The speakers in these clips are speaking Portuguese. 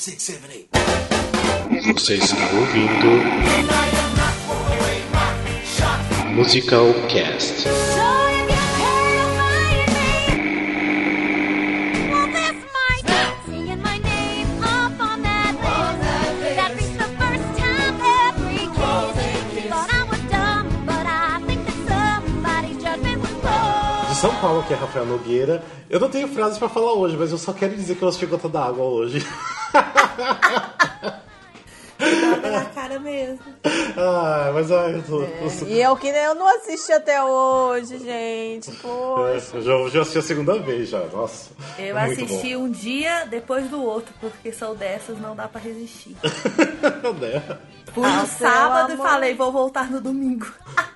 5, 6, 7, 8. Você está ouvindo Musical Cast. São Paulo, que é Rafael Nogueira. Eu não tenho frases pra falar hoje, mas eu só quero dizer que eu não fiquei gota d'água hoje. Dá na cara mesmo. Ah, mas ai, eu tô... E eu que eu não assisti até hoje, gente. Poxa. Eu já assisti a segunda vez já, nossa. Eu assisti bom. Um dia depois do outro, porque sou dessas, não dá pra resistir. Fui no sábado e falei, vou voltar no domingo.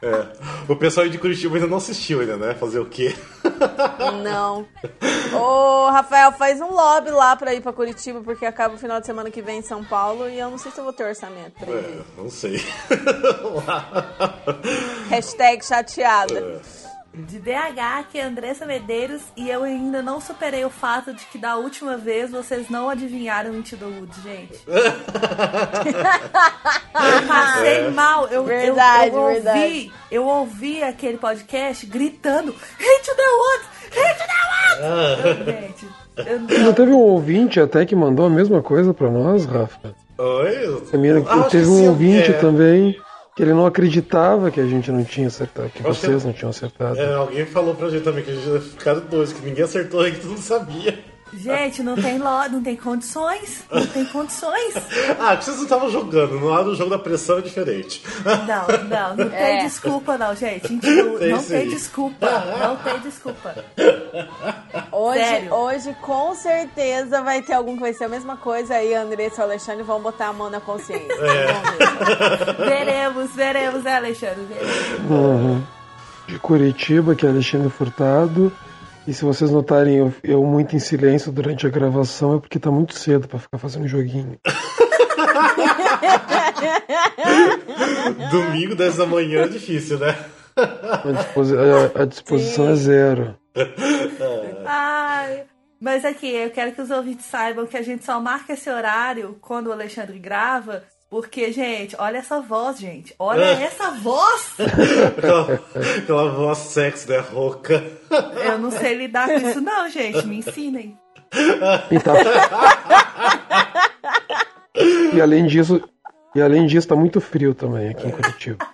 É. O pessoal de Curitiba ainda não assistiu ainda, né? Fazer o quê? Não. Ô, Rafael, faz um lobby lá pra ir pra Curitiba, porque acaba o final de semana que vem em São Paulo e eu não sei se eu vou ter orçamento pra ir. É, não sei. Hashtag chateada. É. De BH, aqui é Andressa Medeiros e eu ainda não superei o fato de que da última vez vocês não adivinharam Into the Woods, gente. Eu passei mal. Eu ouvi aquele podcast gritando Into the Woods! Into the Woods! Gente, não teve um ouvinte até que mandou a mesma coisa pra nós, Rafa? Oi? Teve um ouvinte também... Que ele não acreditava que a gente não tinha acertado, que vocês não tinham acertado. É, alguém falou pra gente também que a gente ia ficar dois, que ninguém acertou e que tu não sabia. Gente, não tem condições. Ah, que vocês não estavam jogando, no lado do jogo da pressão é diferente. Não tem desculpa não, gente. Não tem desculpa. Hoje, com certeza, vai ter algum que vai ser a mesma coisa aí, Andressa e Alexandre vão botar a mão na consciência. É. Veremos, né, Alexandre? Veremos. Uhum. De Curitiba, que é Alexandre Furtado. E se vocês notarem eu muito em silêncio durante a gravação, é porque tá muito cedo pra ficar fazendo joguinho. Domingo, 10 da manhã, é difícil, né? A disposição é zero. Ai, mas aqui, eu quero que os ouvintes saibam que a gente só marca esse horário quando o Alexandre grava... Porque, gente, olha essa voz, gente. Olha essa voz! Aquela voz sexy, né? Rouca. Eu não sei lidar com isso não, gente. Me ensinem. E além disso, tá muito frio também aqui em Curitiba.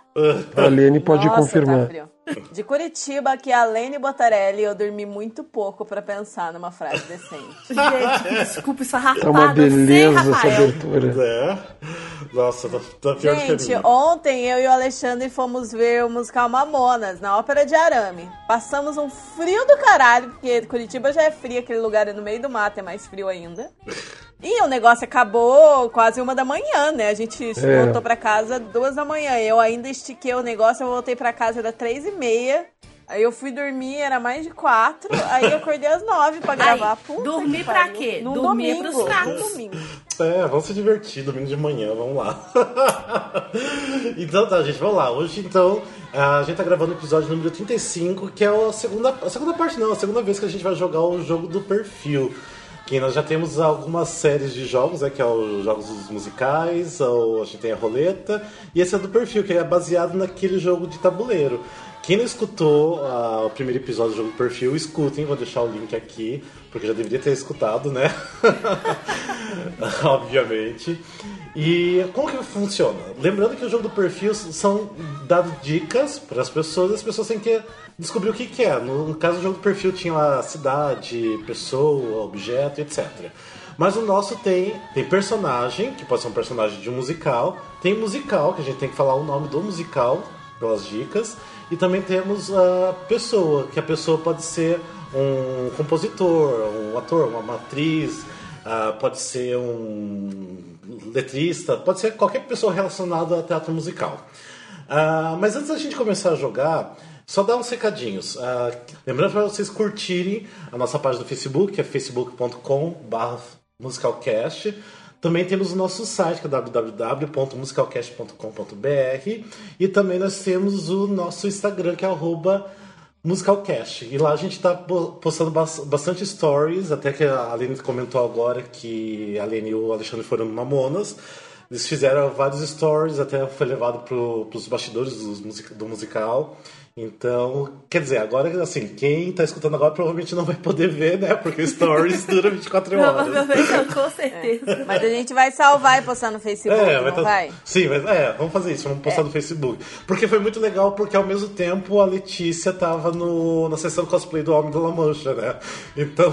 A Lene pode confirmar. Tá frio. De Curitiba, aqui é a Lene Botarelli. Eu dormi muito pouco pra pensar numa frase decente. Gente, desculpa, isso é rapado. Tá uma beleza essa abertura. É. Nossa, tá pior que a minha. Gente, ontem eu e o Alexandre fomos ver o musical Mamonas, na Ópera de Arame. Passamos um frio do caralho, porque Curitiba já é fria, aquele lugar é no meio do mato, é mais frio ainda. E o negócio acabou quase 1 da manhã, né? A gente voltou pra casa 2 da manhã. Eu ainda estiquei o negócio, eu voltei pra casa, era 3:30. Aí eu fui dormir, era mais de 4. Aí eu acordei às 9 pra gravar. Puta, dormir pra quê? No domingo. É, vamos se divertir domingo de manhã, vamos lá. Então tá, gente, vamos lá. Hoje, então, a gente tá gravando o episódio número 35, que é a segunda vez que a gente vai jogar o jogo do perfil. Que nós já temos algumas séries de jogos, né, que é os jogos dos musicais, a gente tem a roleta, e esse é do perfil, que é baseado naquele jogo de tabuleiro. Quem não escutou o primeiro episódio do jogo do perfil, escutem, vou deixar o link aqui, porque já deveria ter escutado, né? Obviamente. E como que funciona? Lembrando que o jogo do perfil são dado dicas para as pessoas têm que descobrir o que é. No caso do jogo do perfil tinha lá cidade, pessoa, objeto, etc. Mas o nosso tem personagem, que pode ser um personagem de um musical, tem musical, que a gente tem que falar o nome do musical pelas dicas, e também temos a pessoa, que a pessoa pode ser um compositor, um ator, uma atriz, pode ser um letrista, pode ser qualquer pessoa relacionada a teatro musical. Mas antes da gente começar a jogar, só dá uns recadinhos. Lembrando para vocês curtirem a nossa página do Facebook, que é facebook.com/musicalcast. Também temos o nosso site, que é www.musicalcast.com.br. E também nós temos o nosso Instagram, que é Musicalcast. E lá a gente tá postando bastante stories, até que a Aline comentou agora que a Aline e o Alexandre foram no Mamonas. Eles fizeram vários stories, até foi levado pros bastidores do musical. Então, quer dizer, agora, assim, quem tá escutando agora provavelmente não vai poder ver, né? Porque stories dura 24 horas. Provavelmente não, com certeza. É. Mas a gente vai salvar e postar no Facebook, vai? Sim, mas vamos fazer isso, vamos postar no Facebook. Porque foi muito legal, porque ao mesmo tempo a Letícia tava na sessão cosplay do Homem da La Mancha, né? Então,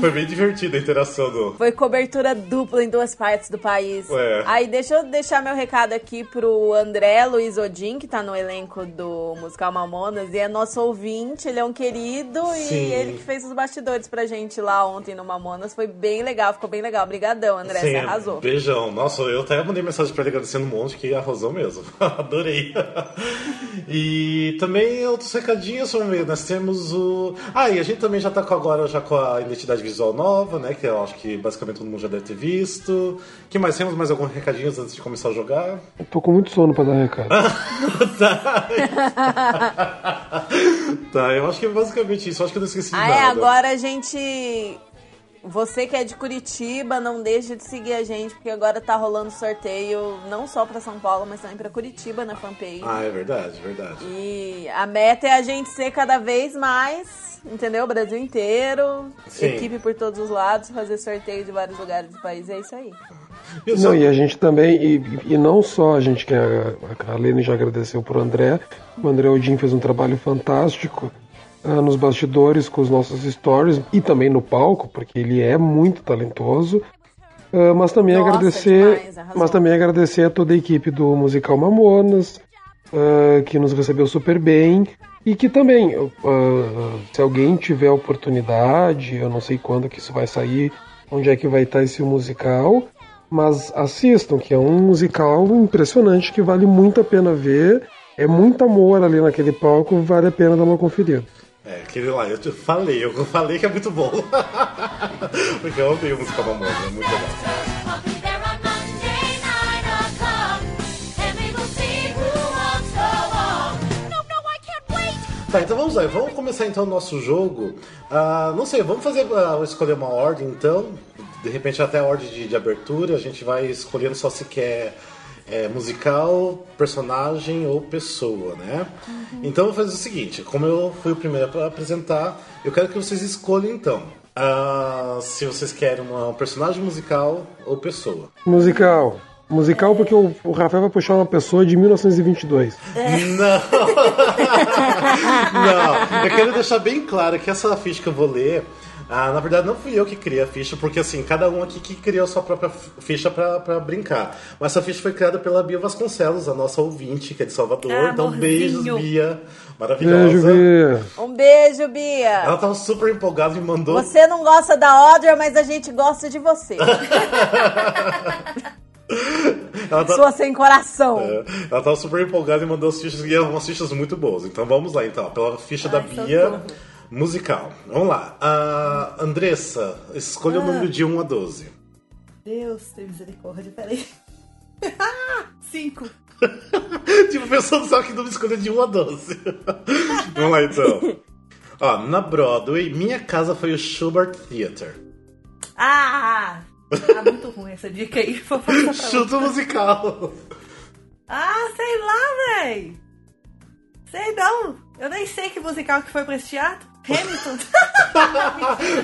foi bem divertida a interação do... Foi cobertura dupla em duas partes do país. É. Aí, deixa eu deixar meu recado aqui pro André Luiz Odin, que tá no elenco do Musical Mamonas, e é nosso ouvinte, ele é um querido, Sim. E ele que fez os bastidores pra gente lá ontem no Mamonas, foi bem legal, ficou bem legal. Obrigadão, André, Sim, você arrasou. Beijão. Nossa, eu até mandei mensagem pra ele agradecendo um monte, que arrasou mesmo. Adorei. E também outros recadinhos, nós temos o... e a gente também já tá com a identidade visual nova, né, que eu acho que basicamente todo mundo já deve ter visto. Que mais? Temos mais alguns recadinhos antes de começar a jogar? Eu tô com muito sono pra dar recado. Tá. Tá, eu acho que é basicamente isso. Eu acho que eu não esqueci de nada. Agora a gente... Você que é de Curitiba, não deixe de seguir a gente, porque agora tá rolando sorteio não só pra São Paulo, mas também pra Curitiba na fanpage. É verdade, verdade. E a meta é a gente ser cada vez mais, entendeu? O Brasil inteiro, Sim. Equipe por todos os lados, fazer sorteio de vários lugares do país, é isso aí. Não, e a gente também, e não só a gente, que a Lene já agradeceu pro André, o André Odin fez um trabalho fantástico nos bastidores com os nossos stories e também no palco, porque ele é muito talentoso, mas também agradecer a toda a equipe do Musical Mamonas, que nos recebeu super bem, e que também, se alguém tiver a oportunidade, eu não sei quando que isso vai sair, onde é que vai estar esse musical, mas assistam, que é um musical impressionante, que vale muito a pena ver, é muito amor ali naquele palco, vale a pena dar uma conferida. Aquele lá, eu falei que é muito bom. Porque eu amei o musical da Mamonas, é muito legal. Tá, então vamos lá, vamos começar então o nosso jogo. Não sei, vamos fazer, escolher uma ordem então, de repente até a ordem de abertura, a gente vai escolhendo só se quer musical, personagem ou pessoa, né? Uhum. Então eu vou fazer o seguinte, como eu fui o primeiro a apresentar, eu quero que vocês escolham então, se vocês querem um personagem musical ou pessoa. Musical. Musical, porque o Rafael vai puxar uma pessoa de 1922. Não, eu quero deixar bem claro que essa ficha que eu vou ler, na verdade não fui eu que criei a ficha, porque assim, cada um aqui que criou a sua própria ficha pra brincar. Mas essa ficha foi criada pela Bia Vasconcelos, a nossa ouvinte, que é de Salvador. Então beijos, Bia. Maravilhosa. Beijo, Bia. Um beijo, Bia. Ela tava super empolgada e mandou... Você não gosta da Audrey, mas a gente gosta de você. Sua sem coração. Ela tava super empolgada e mandou as fichas, e eram umas fichas muito boas. Então vamos lá, então, pela ficha da Bia, musical. Vamos lá. Andressa, escolha o número de 1 a 12. Deus, tem misericórdia, peraí. 5. Tipo, a pessoa não sabe que não me escolheu de 1 a 12. Vamos lá, então. Ó, na Broadway, minha casa foi o Schubert Theater. Tá muito ruim essa dica aí. Chuta o musical. Sei lá, véi. Sei não. Eu nem sei que musical que foi pra esse teatro. Hamilton.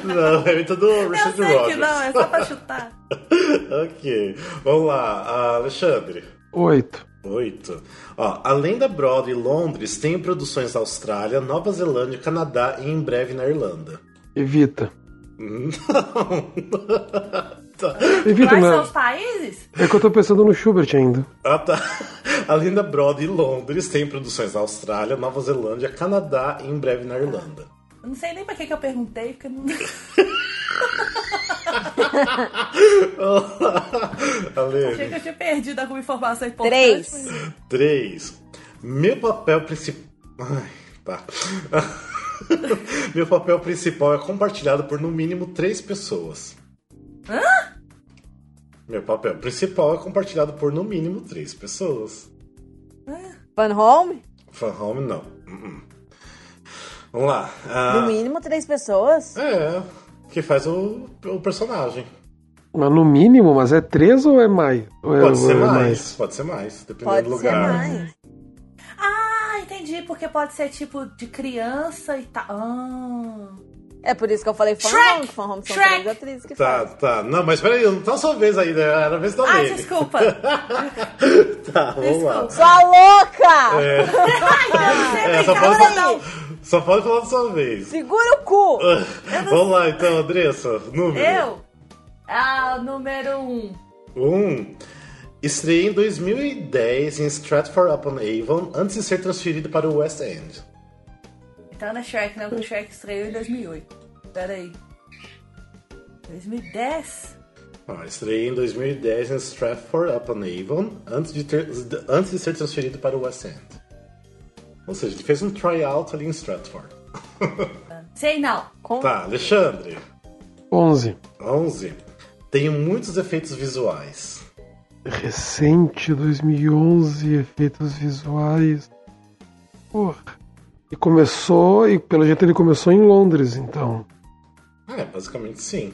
Não, Hamilton do Richard Rogers. Eu sei que não, é só pra chutar. Ok. Vamos lá, Alexandre. 8. Ó, além da Broadway e Londres, tem produções na Austrália, Nova Zelândia, Canadá e em breve na Irlanda. Evita. Não. Quais são os países? É que eu tô pensando no Schubert ainda. Tá. Além da Broadway e Londres, tem produções na Austrália, Nova Zelândia, Canadá e em breve na Irlanda. Eu não sei nem pra que eu perguntei, porque não... Achei que eu tinha perdido alguma informação importante. 3. Meu papel principal... Meu papel principal é compartilhado por no mínimo 3 pessoas. Meu papel principal é compartilhado por no mínimo 3 pessoas. Fun Home? Fun Home não. Vamos lá. No mínimo 3 pessoas? É, que faz o personagem. Mas no mínimo, mas é 3 ou é mais? Ou pode ser mais, pode ser mais, dependendo do lugar. Pode ser mais. Ah, entendi, porque pode ser tipo de criança e tal. Ah. É por isso que eu falei Fun Home, são 3 atrizes que fazem. Tá, não, mas peraí, não tá sua vez ainda, era a vez da Lene. Desculpa. Tá, vamos lá. Sua louca! É. Só pode falar da sua vez. Segura o cu! Vamos lá então, Andressa, número. Número 1. Estreia em 2010 em Stratford-upon-Avon, antes de ser transferido para o West End. Então na Shrek, não, porque o Shrek estreou em 2008. Peraí. 2010? Estreia em 2010 em Stratford-upon-Avon, antes de ser transferido para o West End. Ou seja, ele fez um tryout ali em Stratford. Sei não. Tá, Alexandre. 11. Tem muitos efeitos visuais. Recente, 2011, efeitos visuais. Porra. E pelo jeito ele começou em Londres, então. É, basicamente sim.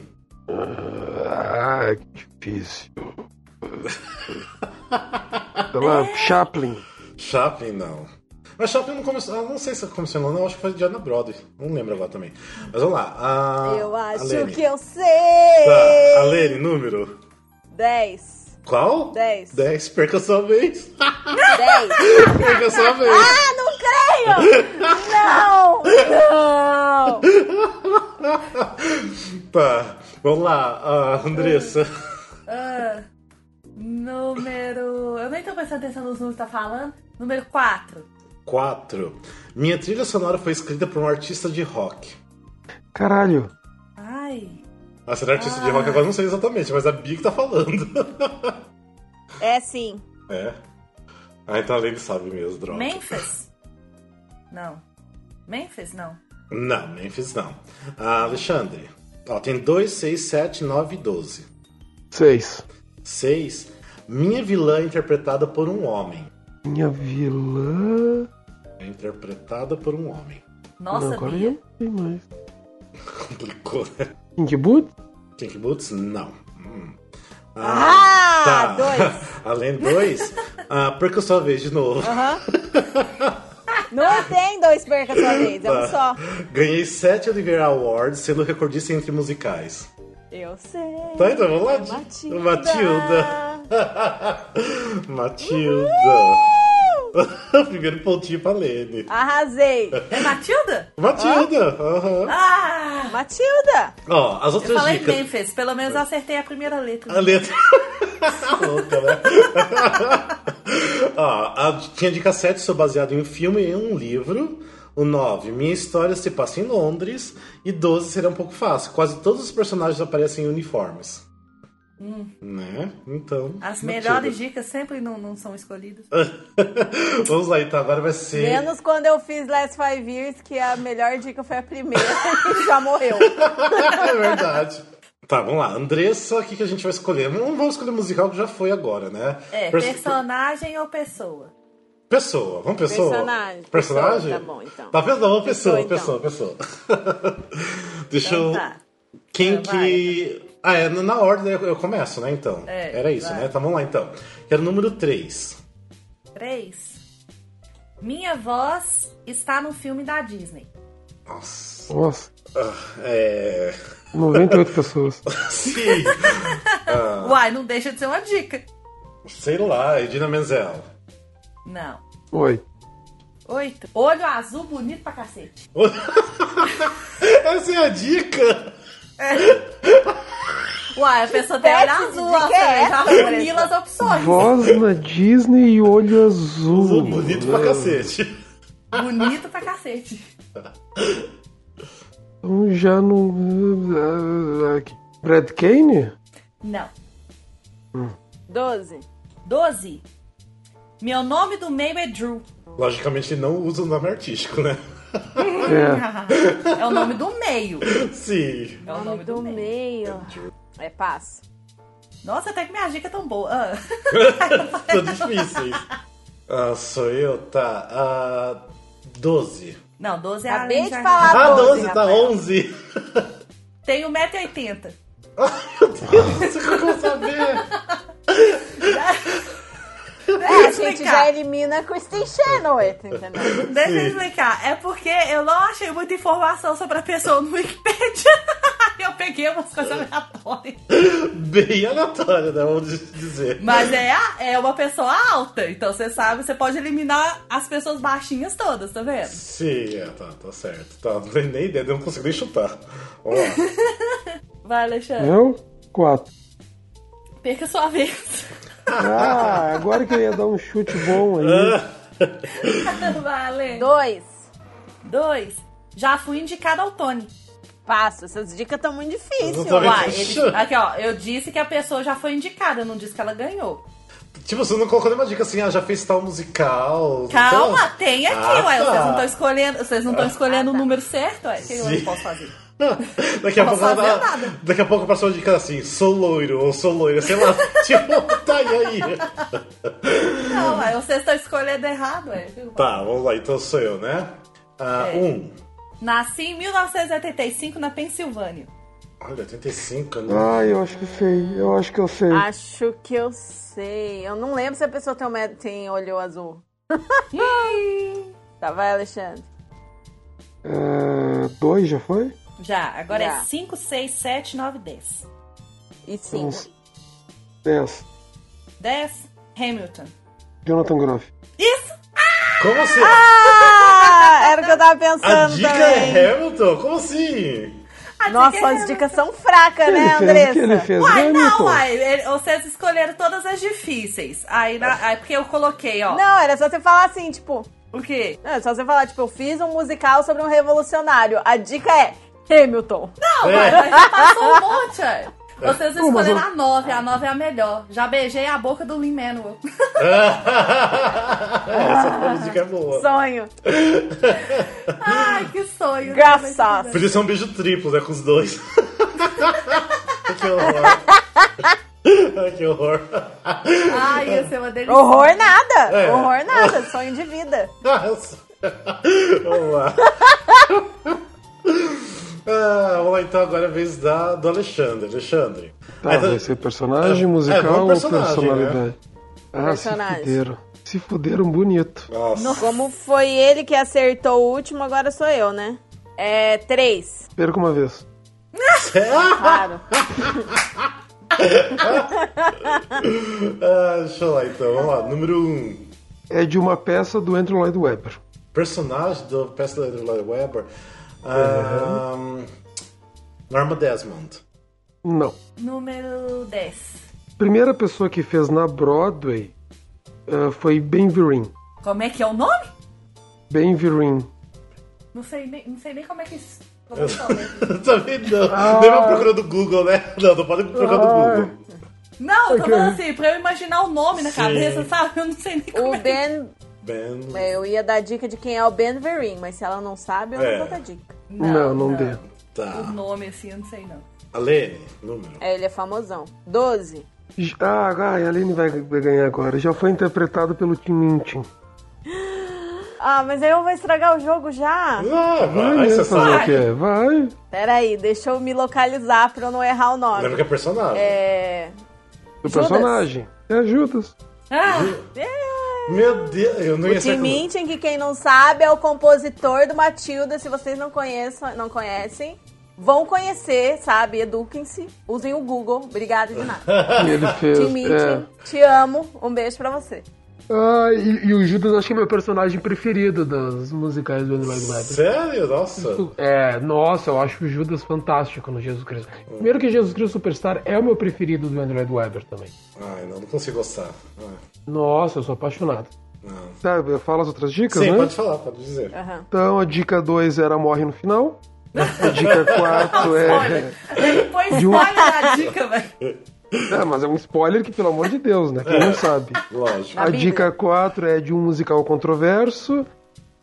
Que difícil. Sei lá, Chaplin. Chaplin, não. Mas Chaplin não começou... não sei se começou em Londres, eu acho que foi já na Broadway. Não lembro agora também. Mas vamos lá. Eu acho que eu sei! Tá, a Lene, número? 10. Qual? 10. Perca sua vez. 10. Perca sua vez. Ah, não creio! Não! Tá, vamos lá, Andressa. Número... Eu nem tô prestando atenção nos números que tá falando. Número 4. Minha trilha sonora foi escrita por um artista de rock. Caralho. Ai... Ah, será artista de rock? Agora não sei exatamente, mas a Bia que tá falando. É, sim. É? Ah, então a Lene sabe mesmo, droga. Memphis, não. Alexandre. Tem 2, 6, 7, 9 e 12. 6. Minha vilã é interpretada por um homem. Minha vilã... é interpretada por um homem. Nossa, não, agora Bia. Eu não sei mais. Complicou, né? Kinky Boots? Kinky Boots, não. Tá. 2. Além 2, perca sua vez de novo. Não tem 2 perca sua vez, é um só. Ganhei 7 Olivier Awards, sendo recordista entre musicais. Eu sei. Tá, então vamos lá. Matilda. Primeiro pontinho pra Lene. Arrasei. É Matilda? Matilda. Matilda. Ó, as outras eu falei dicas. Memphis, pelo menos eu acertei a primeira letra. A letra. Louca, né? Tinha dica 7, sou baseado em um filme e em um livro. O 9, minha história se passa em Londres. E 12 seria um pouco fácil. Quase todos os personagens aparecem em uniformes. Né? Então, as melhores dicas sempre não são escolhidas. Vamos lá, então, agora vai ser. Menos quando eu fiz Last 5 Years, que a melhor dica foi a primeira e já morreu. É verdade. Tá, vamos lá. Andressa, o que a gente vai escolher? Não vamos escolher musical que já foi agora, né? Personagem ou pessoa? Pessoa, vamos pessoa. Personagem? Tá bom, então. Tá vendo? Vamos pessoa. Deixa eu. Tá. Quem que. Na ordem eu começo, né, então. Era isso, né? Então, vamos lá, então. Era o número 3. Minha voz está no filme da Disney. Nossa. 98 pessoas. Sim. Uai, não deixa de ser uma dica. Sei lá, Idina Menzel. Não. 8. Olho azul bonito pra cacete. Essa é a dica. Uai, a pessoa tem olho azul, já reuniu as opções. Voz na Disney e olho azul. Bonito pra cacete. Então já não... Brad Kane? Não. 12. Meu nome do meio é Drew. Logicamente ele não usa o nome artístico, né? É o nome do meio. Sim. É o nome do meio. É passo. Nossa, até que minha dica é tão boa. Tô difícil. Sou eu, tá. 12. Não, 12 é a Aline. Acabei de falar 12. Ah, 12, tá 11. Tenho 1,80m. Meu Deus, você não sabia. É, a gente já elimina a Kristen Chenoweth, entendeu? Deixa eu explicar. É porque eu não achei muita informação sobre a pessoa no Wikipedia. Eu peguei umas coisas aleatórias. Bem aleatória, né? Vamos dizer. Mas é uma pessoa alta, então você sabe, você pode eliminar as pessoas baixinhas todas, tá vendo? Sim, tá certo. Tá, não tenho nem ideia, eu não consigo nem chutar. Vamos lá. Vai, Alexandre. Eu? 4. Perca sua vez. Ah, agora que eu ia dar um chute bom aí. Vale. 2. Já fui indicada ao Tony. Passo, essas dicas estão muito difíceis. Aqui, ó, eu disse que a pessoa já foi indicada, eu não disse que ela ganhou. Tipo, você não colocou nenhuma dica assim, ah, já fez tal musical. Calma, então... tem aqui, ué. Vocês não estão escolhendo o número certo, ué. O que eu posso fazer? Daqui a pouco passou de cara assim, sou loiro ou sou loira, sei lá, tipo, tá aí. Não, mas vocês estão escolhendo errado, é. Tá, vamos lá, então sou eu, né? Nasci em 1985 na Pensilvânia. Olha, 85, né? Ah, eu acho que eu sei. Acho que eu sei. Eu não lembro se a pessoa tem olho azul. Tá, vai, Alexandre. 2 já foi? Já, agora é 5, 6, 7, 9, 10. E 5. 10. Hamilton. Jonathan Groff. Isso! Ah! Como assim? Ah! Era o que eu tava pensando. A dica também é Hamilton? Como assim? Nossa, as Hamilton. Dicas são fracas, né, Andressa? Uai, não, uai. Vocês escolheram todas as difíceis. Aí porque eu coloquei, ó. Não, era só você falar assim, tipo... O quê? Não, é só você falar, tipo, eu fiz um musical sobre um revolucionário. A dica é... Hamilton. Não, mas já passou um monte, é. Vocês escolheram a 9, a 9 é a melhor. Já beijei a boca do Lin-Manuel. Essa dica é boa. Sonho. Ai, que sonho. Graças. Podia ser um beijo triplo, né, com os dois. Que horror. Que horror. Ai, ia ser uma delícia. Horror nada. É. Horror nada, sonho de vida. Vamos lá. Ah, vamos lá então, agora é a vez do Alexandre. Alexandre. Tá, vai ser personagem, musical ou personalidade? Né? Ah, personagem. Se fuderam bonito. Nossa. Como foi ele que acertou o último, agora sou eu, né? 3. Perco uma vez. Claro. Deixa eu lá então, vamos lá. Número 1. É de uma peça do Andrew Lloyd Webber. Personagem da peça do Andrew Lloyd Webber? Norma Desmond. Não. Número 10. Primeira pessoa que fez na Broadway foi Ben Vereen. Como é que é o nome? Ben Vereen. Não sei nem como é que isso. Também não. Nem uma procura do Google, né? Não pode procurar do Google. Não, eu tô falando assim, pra eu imaginar o nome na cabeça, sabe? Eu não sei nem como é. Ben... Eu ia dar dica de quem é o Ben Vereen, mas se ela não sabe, eu não vou dar dica. Não deu. Tá. O nome, assim, eu não sei, não. A Lene, número. Ele é famosão. 12. A Lene vai ganhar agora. Já foi interpretado pelo Tim Tintim. Ah, mas aí eu vou estragar o jogo já? Vai, você sabe o que é. Vai. Peraí, deixa eu me localizar pra eu não errar o nome. Lembra que é personagem. O personagem. É Judas. Meu Deus, eu não ia saber. O Tim Tintim, que quem não sabe, é o compositor do Matilda. Se vocês não conhecem, vão conhecer, sabe? Eduquem-se, usem o Google. Obrigada de nada. Ele fez, Tim Tintim, te amo, um beijo pra você. Ah, e o Judas acho que é meu personagem preferido dos musicais do Andrew Lloyd Webber. Sério? Nossa. Nossa, eu acho o Judas fantástico no Jesus Cristo. Primeiro que Jesus Cristo Superstar é o meu preferido do Andrew Lloyd Webber também. Ai, não consigo gostar. Nossa, eu sou apaixonado. Tá, eu falo as outras dicas, né? Sim, pode falar, pode dizer. Então, a dica 2 era morre no final. A dica 4 Ele põe spoiler na dica, velho. É, mas é um spoiler que, pelo amor de Deus, né? Quem não sabe. Lógico. A dica 4 é de um musical controverso.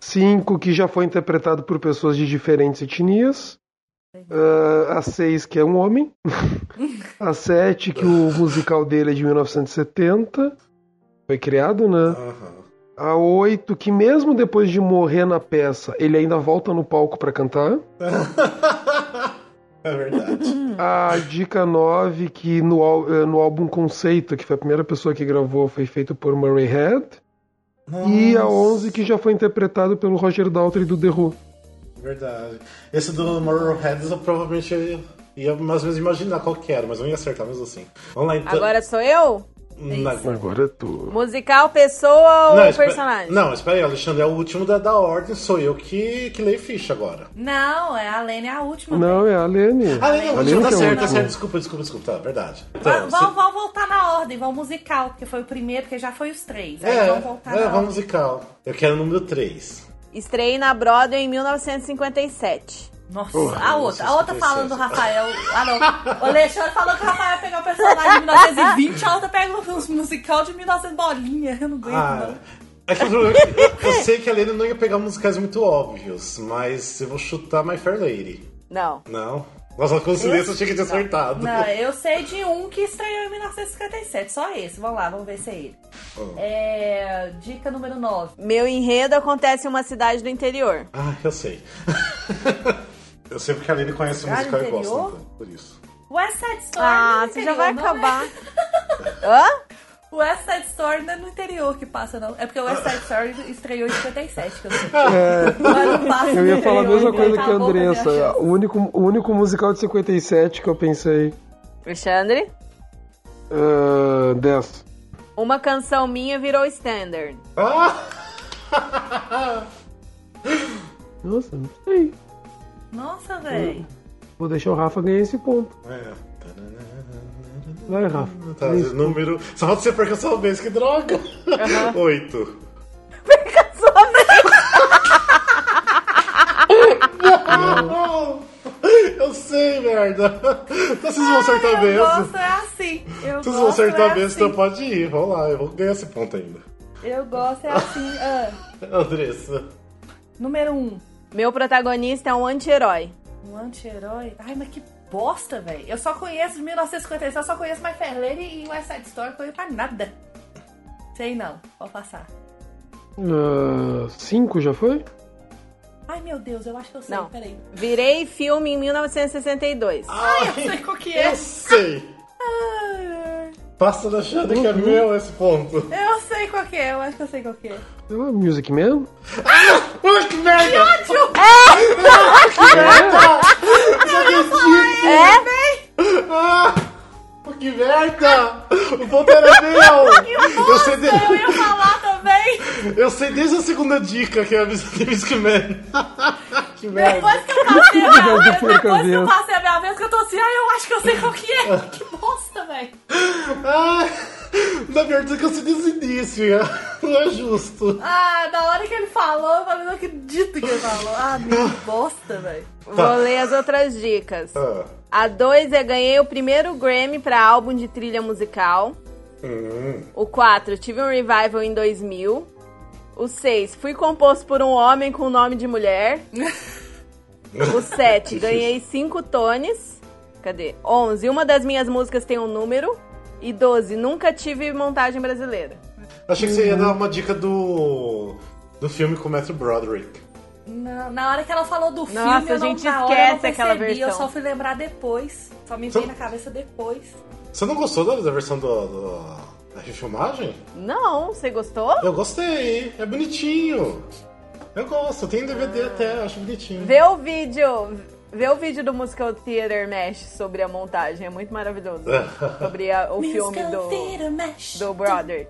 5, que já foi interpretado por pessoas de diferentes etnias. A 6, que é um homem. A 7, que o musical dele é de 1970. Foi criado, né? A 8, que mesmo depois de morrer na peça, ele ainda volta no palco pra cantar. É verdade. A dica 9, que no álbum Conceito, que foi a primeira pessoa que gravou, foi feito por Murray Head. Nossa. E a 11, que já foi interpretado pelo Roger Daltrey do The Who. Verdade. Esse do Murray Head eu provavelmente ia mais ou menos imaginar qual que era, mas eu não ia acertar mesmo assim. Vamos lá, então. Agora sou eu? Agora é tu. Musical, pessoa ou não, personagem? Não, espera aí, Alexandre é o último da ordem, sou eu que leio ficha agora. Não, a Lene é a última. Não, é a Lene. A Lene é a última, tá certo, desculpa, tá, verdade. Então, vamos voltar na ordem, vamos musical, porque foi o primeiro, porque já foi os três. Aí vamos voltar na ordem. Musical. Eu quero o número 3. Estreiei na Broadway em 1957. Nossa, a outra falando do Rafael. Ah, não. O Alexandre falou que o Rafael pegou o personagem de 1920, a outra pega o musical de 1900 bolinha. Eu não aguento, não. É que eu sei que a Lene não ia pegar musicais muito óbvios, mas eu vou chutar My Fair Lady. Não. Nossa, a coincidência eu tinha que ter acertado. Não, eu sei de um que estreou em 1957, só esse. Vamos lá, vamos ver se é ele. Dica número 9. Meu enredo acontece em uma cidade do interior. Ah, eu sei. Eu sei porque a Aline conhece o musical e gosta, então, por isso. West Side Story. Ah, você já vai acabar. Hã? West Side Story não é no interior que passa, não. É porque o West Side Story estreou em 57, que eu sei. Mas eu ia falar a mesma coisa que a Andressa. O único musical de 57 que eu pensei. Alexandre? 10. Uma Canção Minha virou standard. Nossa, não sei. Nossa, velho. Vou deixar o Rafa ganhar esse ponto. Vai, Rafa. Tá, número... Só falta você perca sua vez, que droga. 8. Perca sua vez. Eu sei, merda. Então, vocês vão acertar a vez. Vocês vão acertar a vez, então pode ir. Vamos lá, eu vou ganhar esse ponto ainda. Eu gosto, é assim. Andressa. Número 1. Meu protagonista é um anti-herói. Um anti-herói? Ai, mas que bosta, velho. Eu só conheço de 1956, eu só conheço My Fair Lady e West Side Story, não conheço pra nada. Sei não, vou passar. 5 já foi? Ai, meu Deus, eu acho que eu sei, não. Peraí. Virei filme em 1962. Ai, eu sei qual que é. Eu sei. Passa da chave que é meu esse ponto. Eu sei qual que é, eu acho que eu sei qual que é. É uma Music Man? Ah, que merda! Que ódio! Que merda! Que merda! O ponto era meu! Eu ia falar também! Eu sei desde a segunda dica que é a Music Man. Que merda! Depois que eu passei a minha vez, que eu tô assim, eu acho que eu sei qual que é! Que bosta, velho! Na verdade, que eu sei desde o início, não é justo. Na hora que ele falou, eu falei, não acredito que ele falou. Meu, bosta, velho. Vou ler as outras dicas. A 2 é ganhei o primeiro Grammy pra álbum de trilha musical. O 4, tive um revival em 2000. O 6, fui composto por um homem com nome de mulher. O 7, ganhei 5 tones. Cadê? 11, uma das minhas músicas tem um número. E 12, nunca tive montagem brasileira. Achei que você ia dar uma dica do filme com o Matthew Broderick. Na hora que ela falou do filme, nossa, eu não percebi, eu só fui lembrar depois. Só me veio na cabeça depois. Você não gostou da versão da refilmagem? Não, você gostou? Eu gostei, é bonitinho. Eu gosto, tem DVD até, acho bonitinho. Vê o vídeo do Musical Theater Mash sobre a montagem, é muito maravilhoso. Sobre o filme do Brother.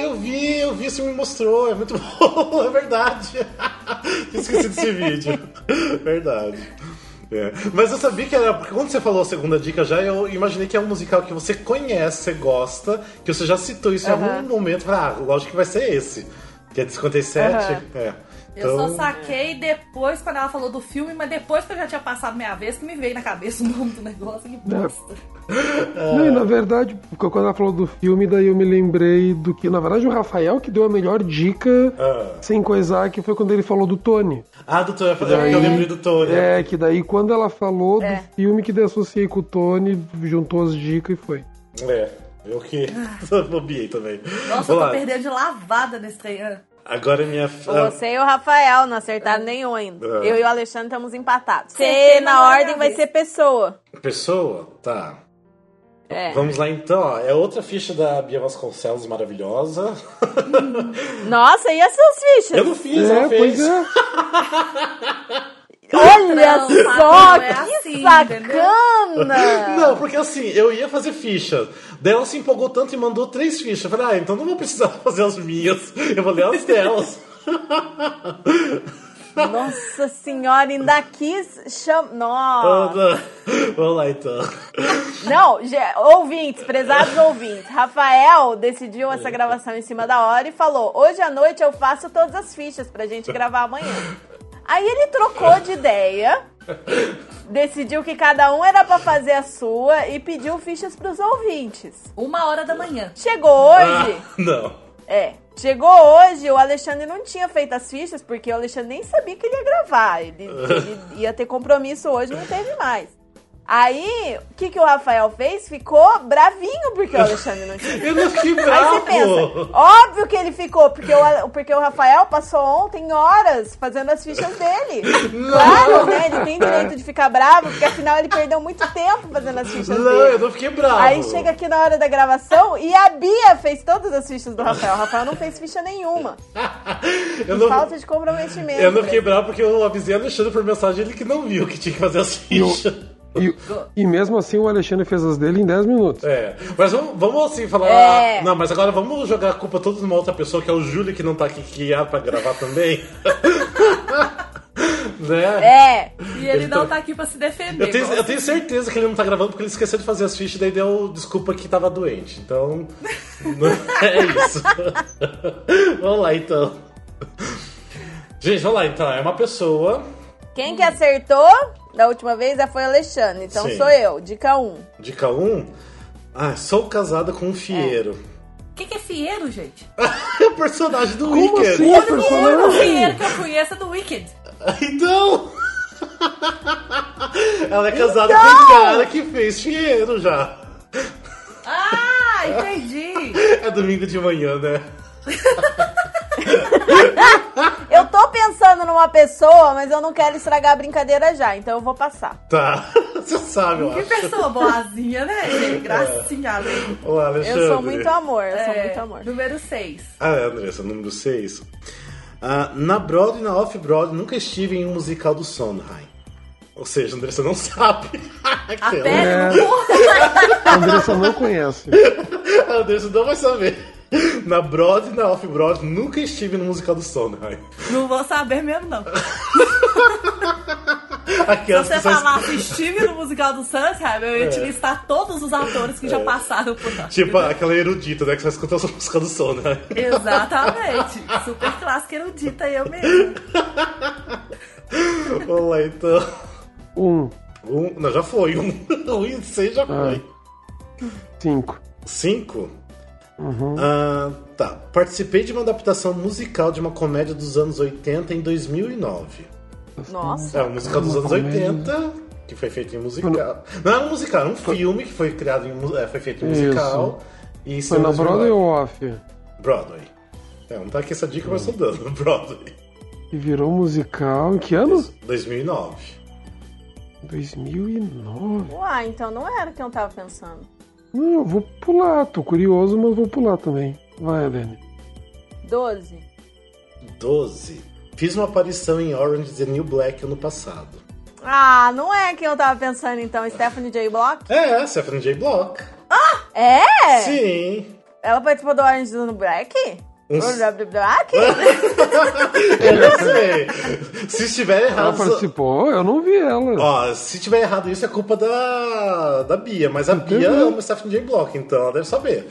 Eu vi, você me mostrou, é muito bom, é verdade. Esqueci desse vídeo, verdade. Mas eu sabia que era, porque quando você falou a segunda dica já, eu imaginei que é um musical que você conhece, você gosta, que você já citou isso em algum momento, lógico que vai ser esse, que é de 57, Eu só saquei depois, quando ela falou do filme, mas depois que eu já tinha passado minha vez, que me veio na cabeça o nome do negócio, que bosta. Não, na verdade, quando ela falou do filme, daí eu me lembrei do que... Na verdade, o Rafael que deu a melhor dica sem coisar, que foi quando ele falou do Tony. Do Tony, eu lembrei do Tony. Que daí quando ela falou do filme, que daí associei com o Tony, juntou as dicas e foi. Eu que bobiei também. Nossa, eu tô perdendo de lavada nesse trem. Agora minha... Você e o Rafael não acertaram nenhum ainda. Eu e o Alexandre estamos empatados. Você, na ordem, vai ser pessoa. Pessoa? Tá. É. Vamos lá então, ó. É outra ficha da Bia Vasconcelos maravilhosa. Nossa, e as suas fichas? Eu não fiz, ela fez. Pois é. Olha só, que sacana! Não, porque assim, eu ia fazer ficha. Daí ela se empolgou tanto e mandou 3 fichas. Eu falei, então não vou precisar fazer as minhas. Eu vou ler as delas. Nossa senhora, ainda quis chamar... Nossa! Vamos lá, então. Não, ouvintes, prezados ouvintes. Rafael decidiu essa gravação em cima da hora e falou, hoje à noite eu faço todas as fichas pra gente gravar amanhã. Aí ele trocou de ideia, decidiu que cada um era pra fazer a sua e pediu fichas pros ouvintes. 1h da manhã. Chegou hoje... não. É. Chegou hoje, o Alexandre não tinha feito as fichas, porque o Alexandre nem sabia que ele ia gravar. Ele ia ter compromisso hoje, não teve mais. Aí, o que o Rafael fez? Ficou bravinho, porque o Alexandre não tinha. Eu não fiquei bravo. Aí você pensa, óbvio que ele ficou, porque o Rafael passou ontem horas fazendo as fichas dele. Não. Claro, né? Ele tem direito de ficar bravo, porque afinal ele perdeu muito tempo fazendo as fichas dele. Não, eu não fiquei bravo. Aí chega aqui na hora da gravação e a Bia fez todas as fichas do Rafael. O Rafael não fez ficha nenhuma. Falta de comprometimento. Eu não fiquei bravo, porque eu avisei o Alexandre por mensagem, ele que não viu que tinha que fazer as fichas. E mesmo assim o Alexandre fez as dele em 10 minutos. É, mas vamos assim falar... É. Não, mas agora vamos jogar a culpa toda numa outra pessoa, que é o Júlio, que não tá aqui, que ia pra gravar também. Né? É. E ele não tá aqui pra se defender. Eu tenho certeza que ele não tá gravando porque ele esqueceu de fazer as fichas, daí deu desculpa que tava doente. Então, é isso. Vamos lá, então. Gente, vamos lá, então. É uma pessoa... Quem que acertou... Da última vez já foi o Alexandre, então sim. Sou eu. Dica 1. Dica 1? Ah, sou casada com um Fiyero. O que é Fiyero, gente? É o personagem do Wicked. Assim, é o único Fiyero que eu conheço é do Wicked. Então! Ela é casada com um cara que fez Fiyero já. Ah, entendi. É domingo de manhã, né? Eu tô pensando numa pessoa, mas eu não quero estragar a brincadeira já, então eu vou passar. Tá, você sabe, eu acho. Que pessoa boazinha, né? Gracinha, Aline. Olá, Alexandre. Eu sou muito amor, sou muito amor. Número 6. Ah, é, Andressa, número 6. Na Broadway e na Off-Broadway nunca estive em um musical do Sondheim. Ou seja, a Andressa não sabe. A A Andressa não conhece. A Andressa não vai saber. Na Broadway e na Off-Broadway nunca estive no musical do Sondheim. Não vou saber mesmo, não. Se você falasse estive no musical do Sondheim, eu ia te listar todos os atores que já passaram por lá. Tipo, entendeu? Aquela erudita, né? Que você escutou essa música do Sondheim. Exatamente. Super clássica erudita, eu mesmo. Vamos lá, então. 1. Não, já foi. 1 e 6 já foi. 5? Uhum. Tá. Participei de uma adaptação musical de uma comédia dos anos 80 em 2009. Nossa. É uma musical dos anos 80 que foi feita em musical. Não era um musical, era um filme que foi criado foi feito em musical. E foi na Broadway ou off? Broadway. É, não tá aqui essa dica, mas tô dando. Broadway. E virou musical em que ano? 2009. 2009? Uai, então não era o que eu tava pensando. Não, eu vou pular, tô curioso, mas vou pular também. Vai, Aline. 12. Fiz uma aparição em Orange is the New Black ano passado. Ah, não é quem eu tava pensando então, Stephanie J. Block? É, Stephanie J. Block. Ah, é? Sim. Ela participou do Orange is the New Black? Black? Eu não sei. Se estiver errado... Ela participou? Eu não vi ela. Ó, se tiver errado isso, é culpa da Bia. Mas a Bia é uma Stephanie J. Block, então ela deve saber.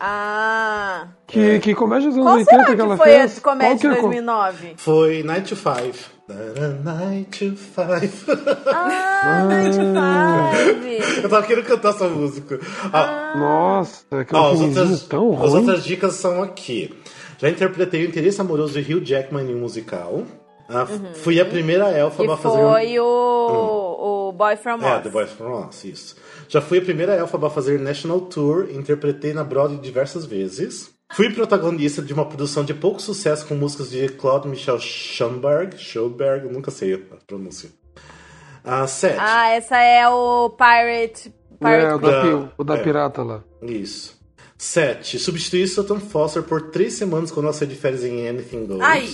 Ah... Que comédia dos anos 80 que ela fez? Qual foi a comédia de 2009? Foi Night to Five. Night to Five. Ah, Night to Five. Eu tava querendo cantar essa música. Nossa, que coisa tão ruim. As outras dicas são aqui. Já interpretei o interesse amoroso de Hugh Jackman em um musical. Fui a primeira elfa a fazer... Foi o... o Boy From Oz. É, The Boy From Oz, isso. Já fui a primeira elfaba a fazer National Tour, interpretei na Broadway diversas vezes. Fui protagonista de uma produção de pouco sucesso com músicas de Claude Michel Schoenberg, nunca sei a pronúncia. Sete. Ah, essa é o Pirate. É, o da pirata lá. Isso. 7. Substituí Sutton Foster por 3 semanas quando ela saiu de férias em Anything Goes. Ai,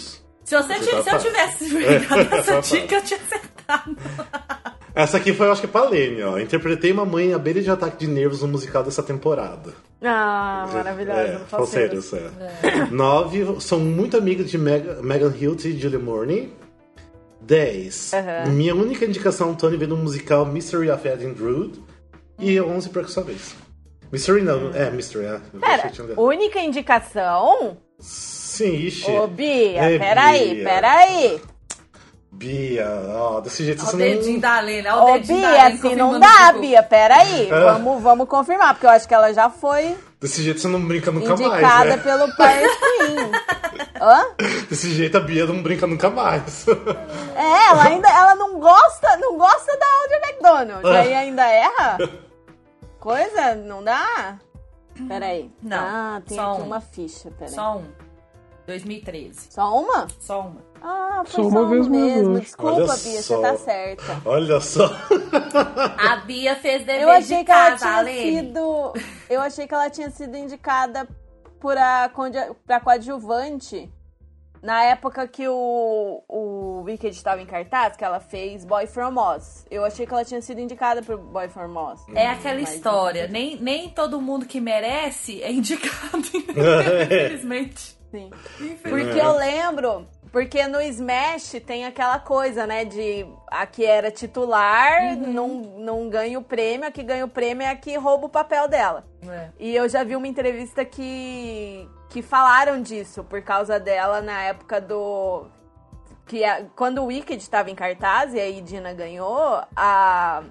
se eu tivesse pegado essa dica, eu tinha acertado. Essa aqui foi, eu acho que é pra Lene, ó. Interpretei uma mãe à beira de ataque de nervos no musical dessa temporada. Ah, maravilhosa. É, fala sério, isso é. 9. Sou muito amiga de Megan Hilty e Julie Mourney. 10. Minha única indicação ao Tony veio do musical Mystery of Edin Rood. E 11 pra sua vez. Mystery não, é Mystery. Pera, única indicação? Sim, ixi. Ô, Bia, peraí. Bia, ó, desse jeito você não... Ó o dedinho da Lene, ó o dedinho da Lene. Ô, Bia, assim não dá, Bia, peraí. Vamos confirmar, porque eu acho que ela já foi... Desse jeito você não brinca nunca mais, né? Indicada pelo Parquinho. Hã? Desse jeito a Bia não brinca nunca mais. É, ela não gosta da Audrey McDonald. Aí ainda erra? Coisa? Não dá? Peraí. Não. Ah, tem só aqui uma ficha. Peraí. Só 2013. Só uma? Só uma. Ah, foi só uma vez mesmo. Desculpa, olha Bia, só. Você tá certa. Olha só. A Bia fez dever de casa, Alene. Eu achei que ela tinha sido indicada pra coadjuvante na época que o Wicked estava em cartaz, que ela fez Boy From Oz. Eu achei que ela tinha sido indicada pro Boy From Oz. É aquela história. Nem todo mundo que merece é indicado, infelizmente. Sim. Porque eu lembro... Porque no Smash tem aquela coisa, né? De a que era titular, não ganha o prêmio. A que ganha o prêmio é a que rouba o papel dela. É. E eu já vi uma entrevista que falaram disso. Por causa dela na época do... quando o Wicked estava em cartaz e a Idina ganhou, a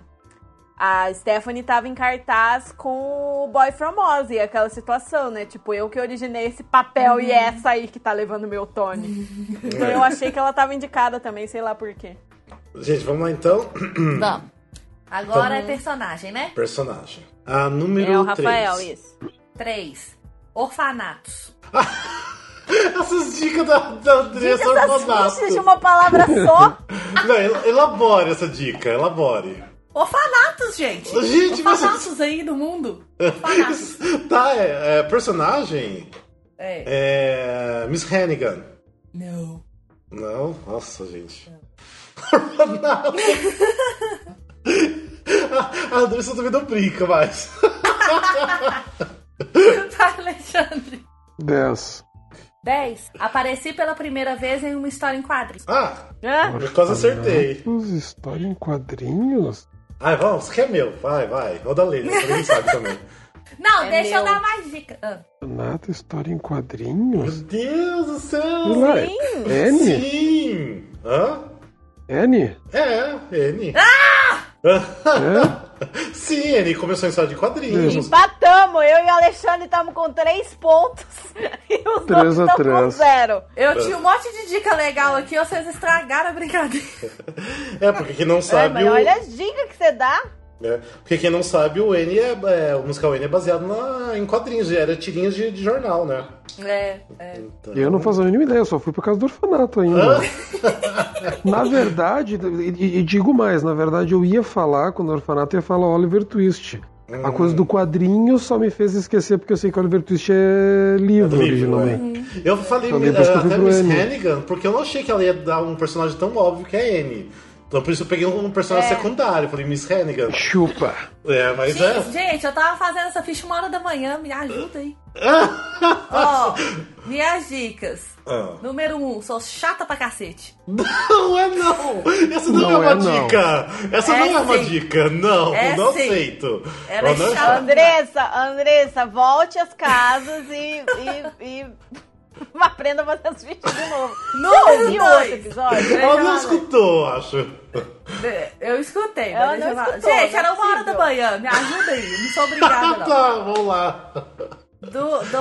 Stephanie estava em cartaz com o Boy From Oz, e aquela situação, né? Tipo, eu que originei esse papel e essa aí que tá levando meu Tony. Então eu achei que ela tava indicada também, sei lá por quê. Gente, vamos lá então? Vamos. Agora então, é personagem, né? Personagem. A número 3. É o Rafael, isso. 3. Orfanatos. Essas dicas da Andressa Orfanatos. Dicas de uma palavra só. Não, elabore essa dica, elabore. Orfanatos, gente! Orfanatos mas... aí do mundo! Orfanatos! Tá, personagem? É. Miss Hannigan. Não. Não? Nossa, gente. Orfanatos! A Andressa também não brinca mais. Tá, Alexandre? 10. 10. Apareci pela primeira vez em uma história em quadrinhos. Ah! Eu quase acertei. História em quadrinhos? Ai, vamos, que é meu. Vai. Vou dar Lene, ninguém sabe também. Não, deixa eu dar mais dica. Nada, história em quadrinhos? Meu Deus do céu! Sim! N? Sim! Hã? N? É, N. Ah! É? Sim, N começou em história de quadrinhos. Empatamos, eu e o Alexandre estamos com 3 pontos e os dois estão com 0. Eu tinha um monte de dica legal aqui, vocês estragaram a brincadeira. É, porque quem não sabe... mas olha as dicas que você dá. É, porque quem não sabe, o musical N é baseado em quadrinhos, era tirinhas de jornal, né? É. Então... Eu não fazia a mínima ideia, eu só fui por causa do orfanato ainda. Na verdade, e digo mais, na verdade eu ia falar, quando o orfanato ia falar Oliver Twist. A coisa do quadrinho só me fez esquecer, porque eu sei que Oliver Twist é livro originalmente. É. Eu falei até Miss Hannigan, porque eu não achei que ela ia dar um personagem tão óbvio que é N. Então por isso eu peguei um personagem secundário, falei Miss Hannigan. Chupa. É, mas gente, eu tava fazendo essa ficha 1h da manhã, me ajuda aí. Ó, minhas dicas. Número 1, sou chata pra cacete. Não é não! Essa não é uma dica! Essa não é uma dica, não aceito. Ela é chata. Andressa, volte às casas e... aprenda a fazer as fichas de novo. Não ouviu outro episódio? Ela não escutou, acho. Eu escutei. Mas escutou, gente, era 1h da manhã. Me ajuda aí. Não sou obrigada, não. Tá, vamos lá.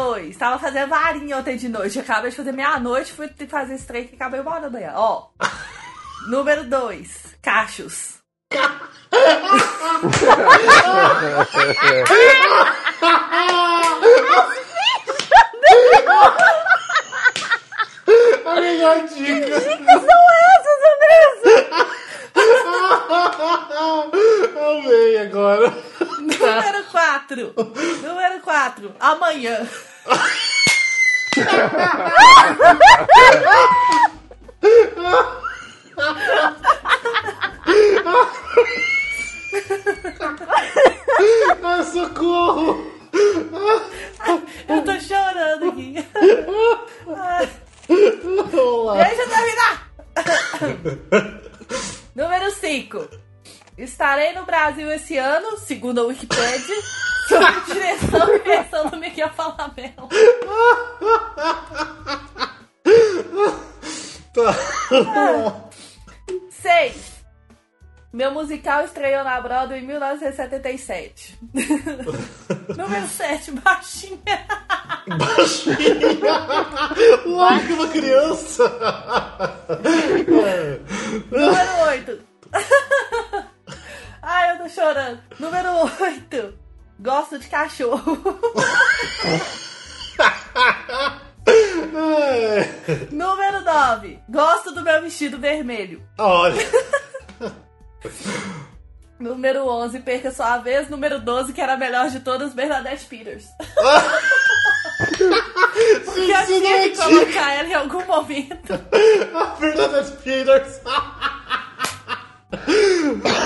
2. Tava fazendo varinha ontem de noite. Acabei de fazer meia-noite. Fui fazer esse trem que acabei 1h da manhã. Ó. Número 2. Cachos. A melhor dica. Que dicas são essas, Andressa? Amei agora. Número 4. Número 4. Amanhã. Ah, socorro! Eu tô chorando aqui. Deixa eu terminar! Número 5. Estarei no Brasil esse ano, segundo a Wikipedia, sob a direção e direção do Miguel Falabella. Tá. 6. Meu musical estreou na Broadway em 1977. Número 7, baixinha. Baixinha? Larga uma criança. Número 8. Ai, eu tô chorando. Número 8. Gosto de cachorro. Número 9. Gosto do meu vestido vermelho. Olha... Número 11, perca sua vez. Número 12, que era a melhor de todas, Bernadette Peters. Porque eu tinha que colocar ela em algum momento. A Bernadette Peters.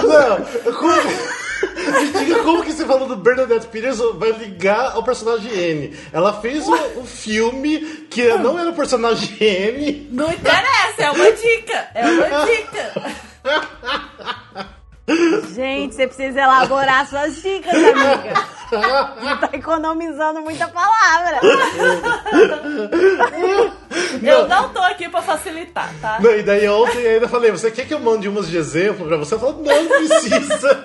Não, me diga como que você falou do Bernadette Peters vai ligar ao personagem N. Ela fez um filme que não era o personagem N. Não interessa, é uma dica. É uma dica. Gente, você precisa elaborar suas dicas, amiga. Você tá economizando muita palavra. Eu não tô aqui pra facilitar, tá? Não, e daí ontem ainda falei, você quer que eu mande umas de exemplo pra você? Eu falei, não precisa.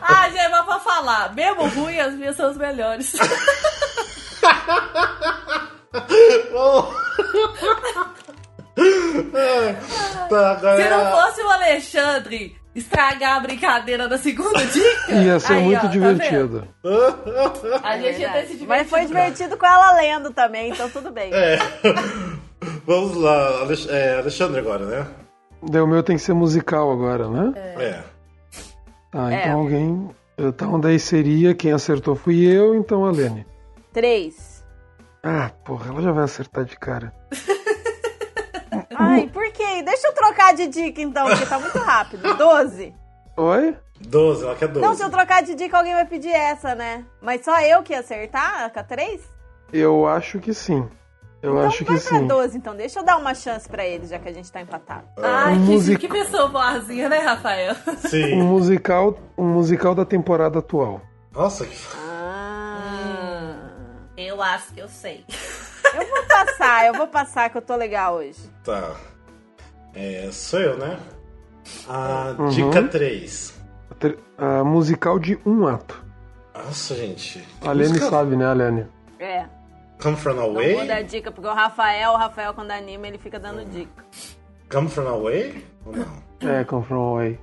Ah, gente, mas pra falar, mesmo ruim, as minhas são as melhores. Tá, galera. Se não fosse o Alexandre estragar a brincadeira da segunda dica, ia ser muito divertido. A gente ia ter se divertido. Mas foi divertido com ela lendo também, então tudo bem. É. Vamos lá, Alexandre agora, né? O meu tem que ser musical agora, né? É. Ah, então alguém... Então daí seria, quem acertou fui eu, então a Lene. 3. Ah, porra, ela já vai acertar de cara. Ai, por quê? Deixa eu trocar de dica então, porque tá muito rápido. 12. Oi? 12, ela quer 12. Não, se eu trocar de dica, alguém vai pedir essa, né? Mas só eu que ia acertar com a 3? Eu acho que sim. Eu então, acho que sim. Então vai pra 12, então. Deixa eu dar uma chance pra ele, já que a gente tá empatado. Ai, que pessoa boazinha, né, Rafael? Sim. Um musical da temporada atual. Nossa, que... Eu acho que eu sei. Eu vou passar, que eu tô legal hoje. Tá. Sou eu, né? Dica 3. Musical de um ato. Nossa, gente. A Lene sabe, né, Alene? É. Come From Away? Não vou dar dica, porque o Rafael quando anima, ele fica dando dica. Come From Away? Ou não? Come From Away.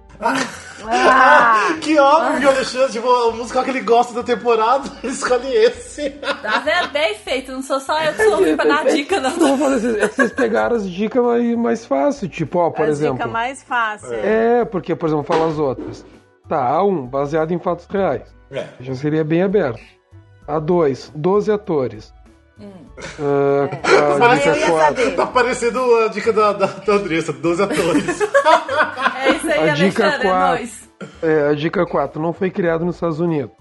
Que óbvio que o Alexandre, tipo, o musical que ele gosta da temporada, ele escolhe esse. Tá vendo? Bem feito, não sou só eu que sou ruim pra dar dica, não. Não, vocês pegaram as dicas mais fácil, tipo, por exemplo. A dica mais fácil. Porque, por exemplo, falar as outras. Tá, A1, baseado em fatos reais. Já seria bem aberto. A2, 12 atores. Tá parecendo a dica da Andressa, 12 atores. É isso aí, a dica 4, não foi criado nos Estados Unidos.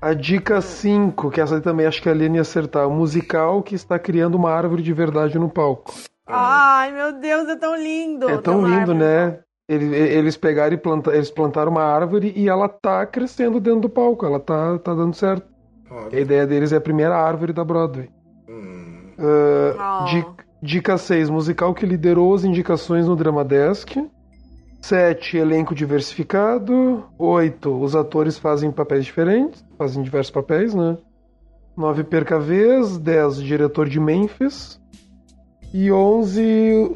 A dica 5, que essa aí também acho que a Lene ia acertar, um musical que está criando uma árvore de verdade no palco. Ai, meu Deus, é tão lindo. É tão lindo, árvore, né? Eles pegaram e plantaram uma árvore e ela tá crescendo dentro do palco, ela tá dando certo. A ideia deles é a primeira árvore da Broadway. Dica 6, musical que liderou as indicações no Drama Desk. 7, elenco diversificado. 8, os atores fazem papéis diferentes, fazem diversos papéis, né? 9, perca a vez. 10, diretor de Memphis. E 11,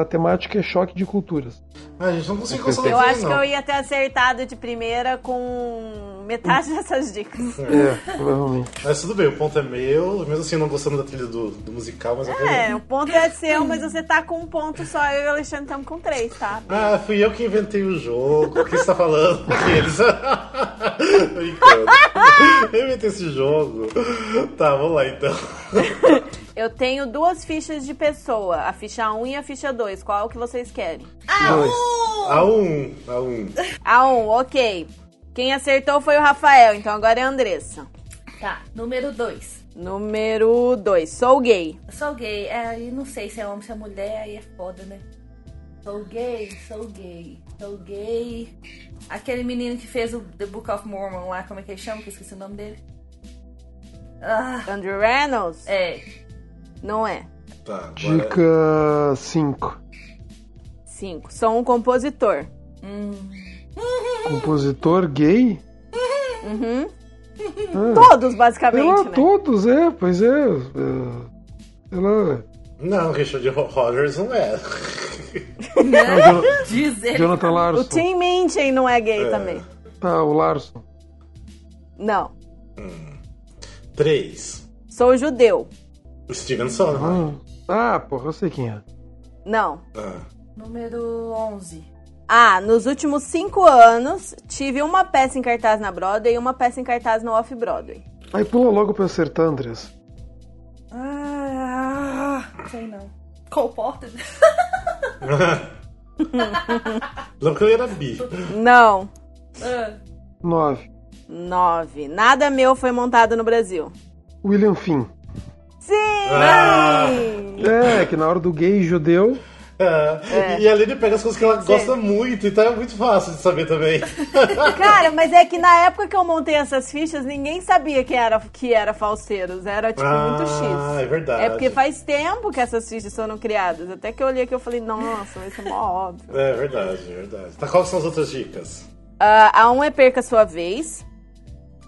a temática é choque de culturas. A gente não conseguiu consertar. Eu acho que eu ia ter acertado de primeira com metade dessas dicas. É, provavelmente. Mas tudo bem, o ponto é meu, mesmo assim não gostando da trilha do musical, mas é, o ponto é seu, mas você tá com um ponto só, eu e o Alexandre estamos com 3, tá? Ah, fui eu que inventei o jogo, o que você tá falando? Eles... eu inventei esse jogo. Tá, vamos lá então. Eu tenho 2 fichas de pessoa, a ficha 1 e a ficha 2. Qual é o que vocês querem? A 1, ok. Quem acertou foi o Rafael, então agora é a Andressa. Tá, número 2. Número 2, sou gay. Sou gay, e não sei se é homem, se é mulher, aí é foda, né? Sou gay. Aquele menino que fez o The Book of Mormon lá, como é que ele chama? Que eu esqueci o nome dele. Andrew Reynolds? É. Não é. Tá, dica 5. 5. Sou um compositor. Compositor gay? Uhum. Ah. Todos, basicamente, ela, né? Todos, é. Pois é. Ela... Não, Richard Rodgers não é. Jonathan Larson. O Tim Tintim não é gay também. Tá, o Larson. Não. 3. Sou judeu. O Steven Sondheim. Ah, porra, eu sei quem é. Não. Número 11. Nos últimos 5 anos, tive uma peça em cartaz na Broadway e uma peça em cartaz no Off-Broadway. Aí pula logo pra acertar, Andressa. Sei não. Cole Porter? Não, que eu era bi. Não. 9. Nada meu foi montado no Brasil. William Finn. Sim! É, que na hora do gay judeu... E a Lene pega as coisas que ela gosta muito, então é muito fácil de saber também. Cara, mas é que na época que eu montei essas fichas, ninguém sabia que era falseiros. Era tipo muito X. Ah, é verdade. É porque faz tempo que essas fichas foram criadas. Até que eu olhei aqui e falei, nossa, isso é mó óbvio. É verdade, é verdade. Tá, quais são as outras dicas? A 1 é perca sua vez.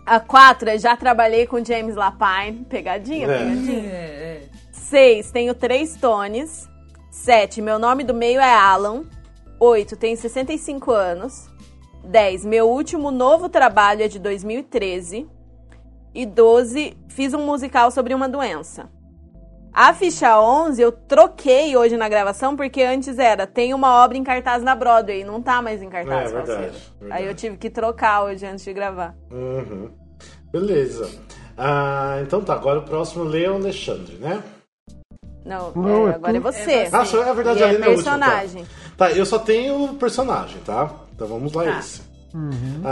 A 4 é já trabalhei com James Lapine. Pegadinha. 6, tenho 3 tones. 7, meu nome do meio é Alan. 8, tenho 65 anos. 10, meu último novo trabalho é de 2013. E 12, fiz um musical sobre uma doença. A ficha 11 eu troquei hoje na gravação, porque antes era, tem uma obra em cartaz na Broadway, não tá mais em cartaz. Verdade. Aí eu tive que trocar hoje antes de gravar. Uhum. Beleza. Então tá, agora o próximo lê o Alexandre, né? Não, agora é você. É verdade, ali é personagem. Tá, eu só tenho personagem, tá? Então vamos lá, esse. Uhum.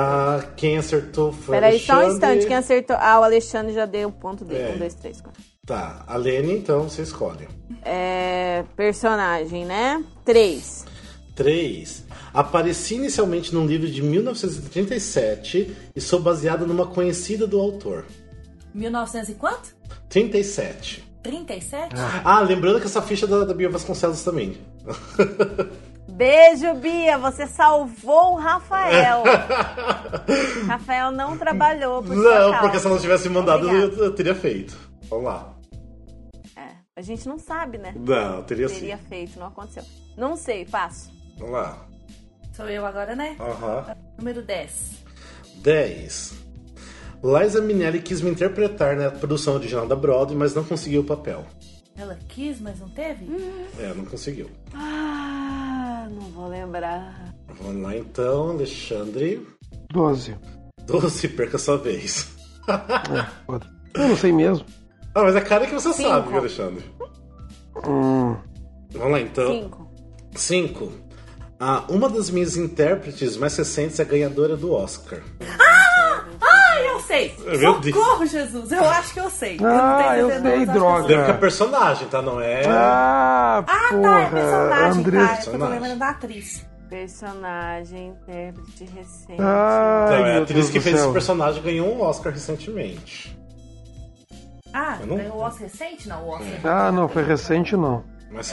Quem acertou foi o Alexandre. Peraí, só um instante, quem acertou... o Alexandre já deu o ponto dele, 1, 2, 3, 4. Tá, a Lene, então, você escolhe. Personagem, né? 3. Apareci inicialmente num livro de 1937 e sou baseada numa conhecida do autor. 1900 e quanto? 37. 37? Lembrando que essa ficha é da Bia Vasconcelos também. Beijo, Bia, você salvou o Rafael. Rafael não trabalhou por sua causa. Não, porque se ela não tivesse mandado, eu teria feito. Vamos lá. A gente não sabe, né? Não, teria sim. Feito, não aconteceu. Não sei, passo. Vamos lá. Sou eu agora, né? Aham. Número 10. 10. Liza Minnelli quis me interpretar na produção original da Broadway, mas não conseguiu o papel. Ela quis, mas não teve? Não conseguiu. Não vou lembrar. Vamos lá então, Alexandre. 12, perca sua vez. Eu não sei mesmo. Mas é cara que você 5. Sabe, Alexandre. Vamos lá então. 5. Uma das minhas intérpretes mais recentes é ganhadora do Oscar. Eu sei! Socorro, Jesus! Eu acho que eu sei. Eu sei, droga. Lembra que é personagem, tá? Não é... porra, tá, é personagem, André, cara. Personagem. Eu tô lembrando da atriz. Personagem, intérprete recente. A atriz que fez esse personagem ganhou um Oscar recentemente. Ganhou o Oscar recente? Não, o Oscar... não, foi recente não. Mas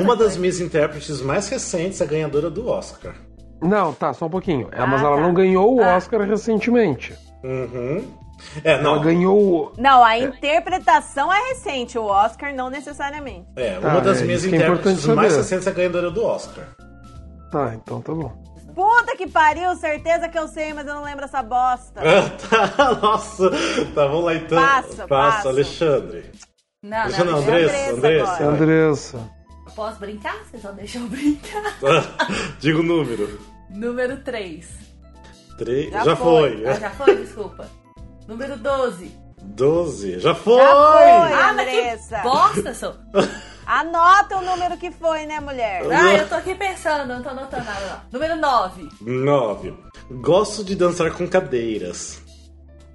uma das minhas intérpretes mais recentes é ganhadora do Oscar. Não, tá, só um pouquinho. Mas ela não ganhou o Oscar recentemente. Uhum. É, não. Ela ganhou... Não, a interpretação é recente, o Oscar não necessariamente. É, uma das minhas intérpretes mais recentes é a ganhadora do Oscar. Tá, então tá bom. Puta que pariu, certeza que eu sei, mas eu não lembro essa bosta. Tá, nossa, tá, vamos lá então. Passa. Alexandre. Não, Andressa. Posso brincar? Vocês não deixam eu brincar. Diga o número. Número 3. Já foi. Ah, já foi, desculpa. Número 12. 12. Já foi. Ah, Andressa. Que bosta, sou. Anota o número que foi, né, mulher? Ah, eu tô aqui pensando, não tô anotando nada. Número 9. 9. Gosto de dançar com cadeiras.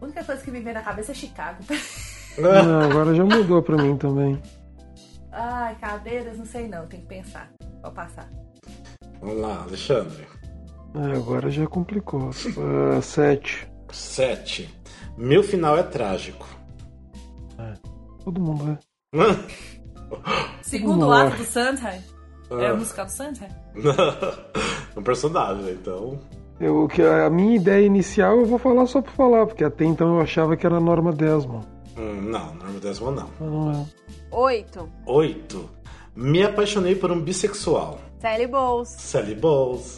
A única coisa que me vem na cabeça é Chicago. Não, agora já mudou pra mim também. Ai, cadeiras, não sei não, tem que pensar. Vou passar. Vamos lá, Alexandre. Agora já complicou. 7. 7. Meu final é trágico. Todo mundo é. Segundo ato do Sondheim. É a música do Sondheim? É um personagem, então. A minha ideia inicial eu vou falar só pra falar, porque até então eu achava que era Norma Desmond. Não, Norma Desmond não. 8. Me apaixonei por um bissexual. Sally Bowles.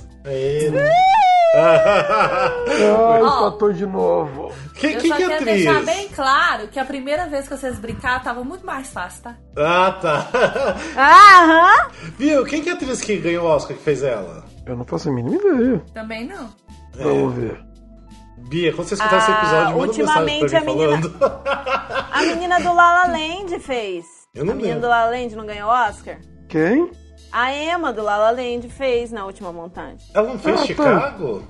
Empatou de novo. Eu só quero deixar bem claro que a primeira vez que vocês brincaram tava muito mais fácil, tá? Ah, tá. Viu? Quem que é a atriz que ganhou o Oscar que fez ela? Eu não faço a mínima ideia. Também não. Vamos ver. Bia, quando você escutar esse episódio, manda ultimamente mensagem pra mim falando. A menina do La La Land fez. Eu não lembro. A menina do La La Land não ganhou Oscar? Quem? A Emma do La La Land fez na última montagem. Ela não fez Chicago?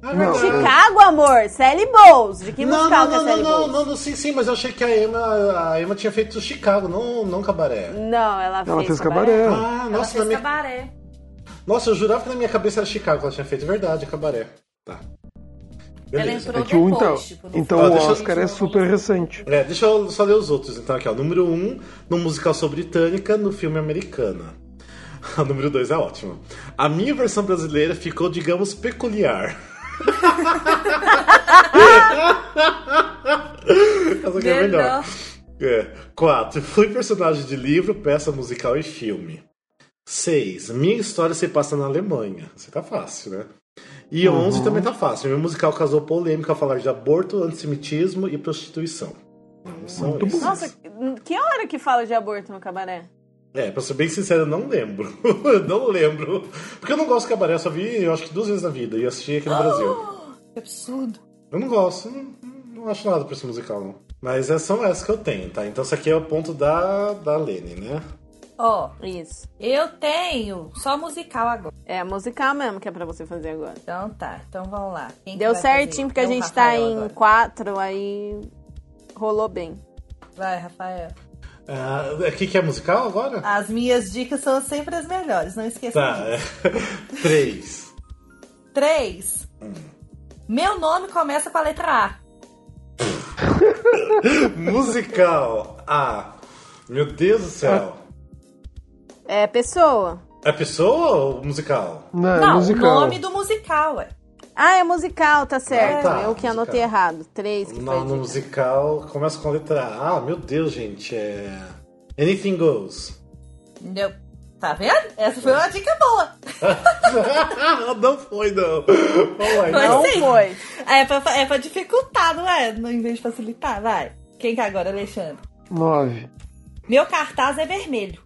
Tá. Chicago, amor! Sally Bowles! De que musical que é Sally Bowles? Não, sim, mas eu achei que a Emma tinha feito Chicago, não Cabaré. Não, ela fez Cabaré. Cabaré. Nossa, eu jurava que na minha cabeça era Chicago que ela tinha feito. Verdade, Cabaré. Tá. Beleza. Ela entrou depois, então o Oscar é super recente. Deixa eu só ler os outros. Então aqui, ó, número 1, no musical sobre britânica, no filme Americana. O número 2 é ótimo. A minha versão brasileira ficou, digamos, peculiar. Essa aqui é melhor. 4. Fui personagem de livro, peça musical e filme. 6. Minha história se passa na Alemanha. Isso tá fácil, né? E 11 também tá fácil. Meu musical causou polêmica ao falar de aborto, antissemitismo e prostituição. Muito bom. Nossa, que hora que fala de aborto no Cabaré? Pra ser bem sincero, eu não lembro. Porque eu não gosto de Cabaré, eu só vi, eu acho que 2 vezes na vida. E assisti aqui no Brasil. Que absurdo. Eu não gosto, não acho nada pra esse musical, não. Mas são essas que eu tenho, tá? Então isso aqui é o ponto da Lene, né? Isso. Eu tenho só musical agora. É, musical mesmo que é pra você fazer agora. Então tá, então vamos lá. Quem deu certinho, porque a gente Rafael tá em agora. 4, aí rolou bem. Vai, Rafael. O que é musical agora? As minhas dicas são sempre as melhores, não esqueça disso. 3. Meu nome começa com a letra A. Musical A. Meu Deus do céu. É pessoa. É pessoa ou musical? Não, musical. O nome do musical, ué. É musical, tá certo. Eu que anotei errado. 3 que foi. No musical começa com a letra A. Meu Deus, gente. Anything Goes. Não. Tá vendo? Essa foi uma dica boa. Não foi, não. Vai, não foi. É pra dificultar, não é? Em vez de facilitar, vai. Quem que é agora, Alexandre? 9. Meu cartaz é vermelho.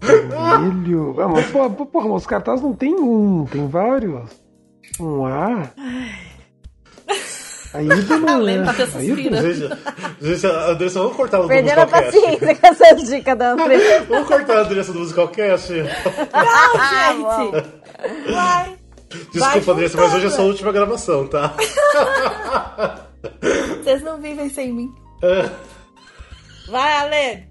Vermelho. Mas porra, os cartazes não tem um, tem vários. Um A. Aí não é. Gente, a Andressa, vamos cortar o Perderam a paciência com essas dicas da Andressa. Vamos cortar a Andressa do musicalcast. Não, gente. Vai. Desculpa, Andressa, mas hoje é a sua última gravação, tá? Vocês não vivem sem mim. Vai, Alê!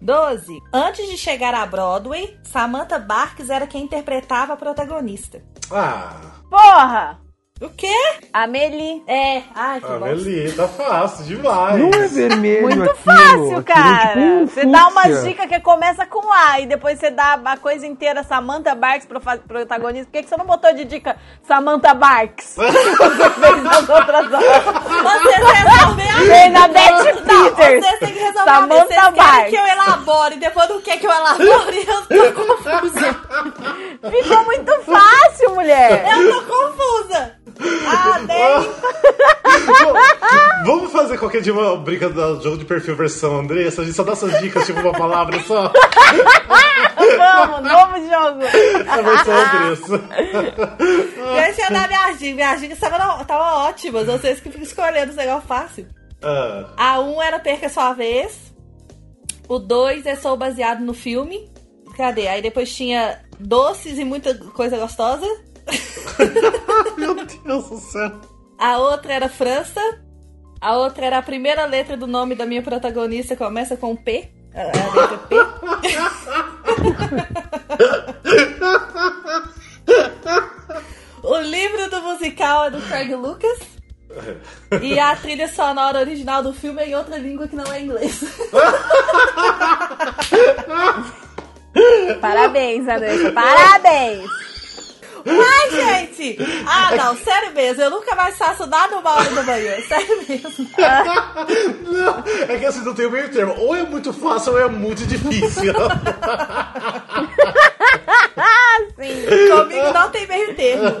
12. Antes de chegar à Broadway, Samantha Barks era quem interpretava a protagonista. Porra! O quê? Amélie. É. Ai, que Amélie, bom. Tá fácil demais. Não é vermelho muito aquilo, fácil, cara. Aquilo, tipo, você dá uma dica que começa com A e depois você dá a coisa inteira Samantha Barks pro protagonista. Por que você não botou de dica Samantha Barks? Você fez nas outras horas. Você resolveu a Bernadette Peters. Você tem que resolver Samantha a Vocês querem que eu elabore. Depois não quer que eu elabore. Eu tô confusa. Ficou muito fácil, mulher. Eu tô confusa. Ah, bom, vamos fazer qualquer dia uma briga do jogo de perfil versão Andressa. A gente só dá essas dicas, tipo uma palavra só. Vamos, novo jogo. A versão Andressa. Deixa eu dar minha dica. Minha dica tava ótima. Vocês que ficam escolhendo os negócios fáceis. A 1 era Perca Sua Vez. O 2 é Sou Baseado no Filme. Cadê? Aí depois tinha Doces e Muita Coisa Gostosa. Meu Deus do céu. A outra era França. A outra era a primeira letra do nome da minha protagonista. Começa com P. A letra P. O livro do musical é do Craig Lucas. E a trilha sonora original do filme é em outra língua que não é inglês. Parabéns, Andressa. Parabéns. Uai, gente! Ah, não, sério mesmo, eu nunca mais faço nada numa hora do banheiro, sério mesmo. Não, é que assim, não tem o meio termo, ou é muito fácil ou é muito difícil. Sim, comigo não tem meio termo.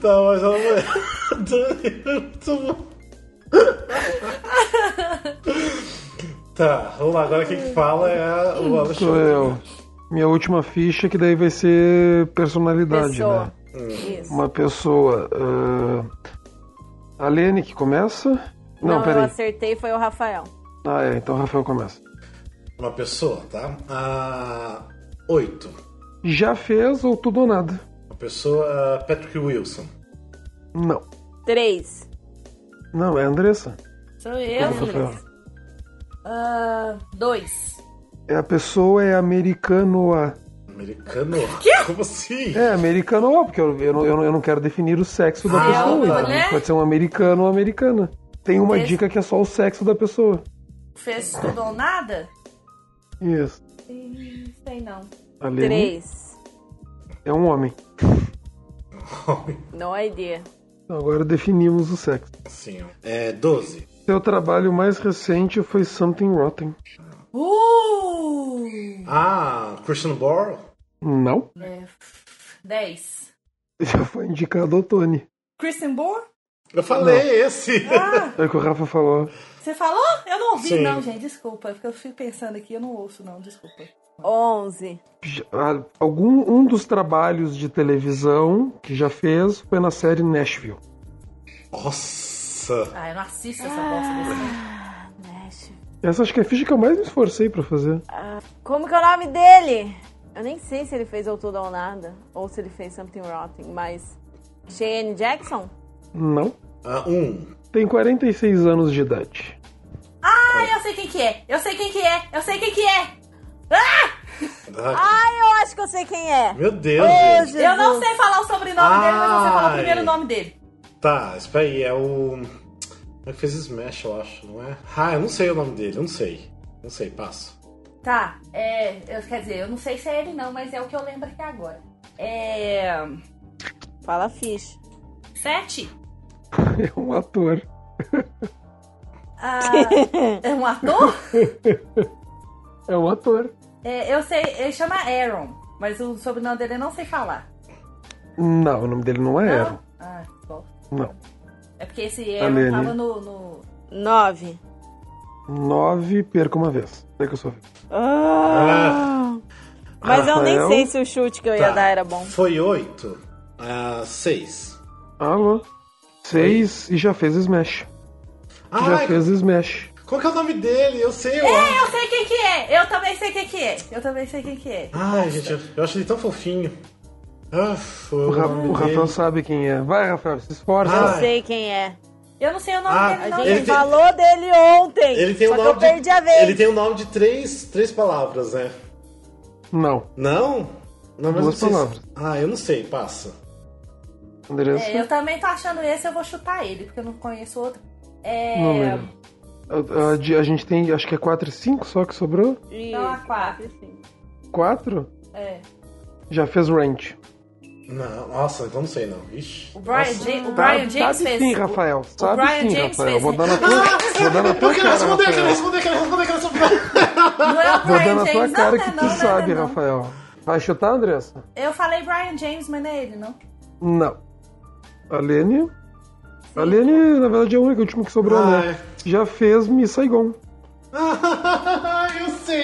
Tá, mas não é. Tá, vamos lá, agora quem fala é o Alexandre. Minha última ficha, que daí vai ser personalidade, pessoa, né? Isso. Uma pessoa. A Lene que começa? Não, peraí. Eu acertei, foi o Rafael. Ah, é, então o Rafael começa. Uma pessoa, tá? 8. Já fez ou tudo ou nada? Uma pessoa, Patrick Wilson. Não. 3. Não, é a Andressa. Sou eu, Andressa. 2. A pessoa é americanoa. Americanoa? Que? Como assim? É, americanoa, porque eu não quero definir o sexo da pessoa. Tá. Né? Pode ser um americano ou americana. Tem uma dica que é só o sexo da pessoa. Fez tudo ou nada? Isso. Sei não. Alene? 3. É um homem. Não há ideia. Agora definimos o sexo. Sim. 12. Seu trabalho mais recente foi Something Rotten. Ah, Christian Borle? Não. 10. Já foi indicado ao Tony. Christian Borle? Eu falei esse. Ah. É o que o Rafa falou. Você falou? Eu não ouvi. Sim. Não, gente, desculpa. Eu fico pensando aqui, eu não ouço não, desculpa. 11. Um dos trabalhos de televisão que já fez foi na série Nashville. Nossa. Ah, eu não assisto essa bosta desse filme. Nashville. Essa acho que é a ficha que eu mais me esforcei pra fazer. Como que é o nome dele? Eu nem sei se ele fez Ou Tudo ou Nada, ou se ele fez Something Rotten, mas... Cheyenne Jackson? Não. Tem 46 anos de idade. Ah, eu sei quem que é! Ah! Ai, eu acho que eu sei quem é! Meu Deus, gente! Eu não sei falar o sobrenome dele, mas eu sei falar o primeiro nome dele. Tá, espera aí, é o... Ele fez Smash, eu acho, não é? Ah, eu não sei o nome dele, eu não sei, passo. Tá, quer dizer, eu não sei se é ele não, mas é o que eu lembro aqui agora. Fala ficha. 7. É um ator. Ah, é um ator? É um ator. Eu sei, ele chama Aaron, mas o sobrenome dele eu não sei falar. Não, o nome dele não é Aaron. Ah, bom. Não. É porque esse erro tava no... 9. 9, perca uma vez. Sei que eu sou. Mas Rafael... eu nem sei se o chute que eu ia dar era bom. Foi 8. 6. Alô? 6 e já fez Smash. Fez Smash. Qual que é o nome dele? Eu sei. Eu sei quem que é. Eu também sei quem que é. Ai, gente, eu acho ele tão fofinho. O Rafael sabe quem é. Vai, Rafael, se esforça. Eu sei quem é. Eu não sei o nome dele, não. Ele falou dele ontem. Ele tem só que eu perdi a vez. Ele tem um nome de três palavras, né? Não. Não? Não, mas duas palavras. Ah, eu não sei, passa. Andressa? É, eu também tô achando esse, eu vou chutar ele, porque eu não conheço outro. Número. A gente tem, acho que é 4 e 5 só que sobrou? Não, a 4 e 5. 4? É. Já fez Ranch. Não, nossa, eu não sei não. Ixi. O Brian James fez. Sim, Rafael. Sabe o Brian James fez. Vou dar na tua cara. Não é o Brian James. Vou dar na tua cara que tu sabe, Rafael. Vai chutar, Andressa? Eu falei Brian James, mas não é ele, não? Não. A Lene? A Lene, na verdade, é o último que sobrou, né? Já fez Miss Saigon. Eu sei!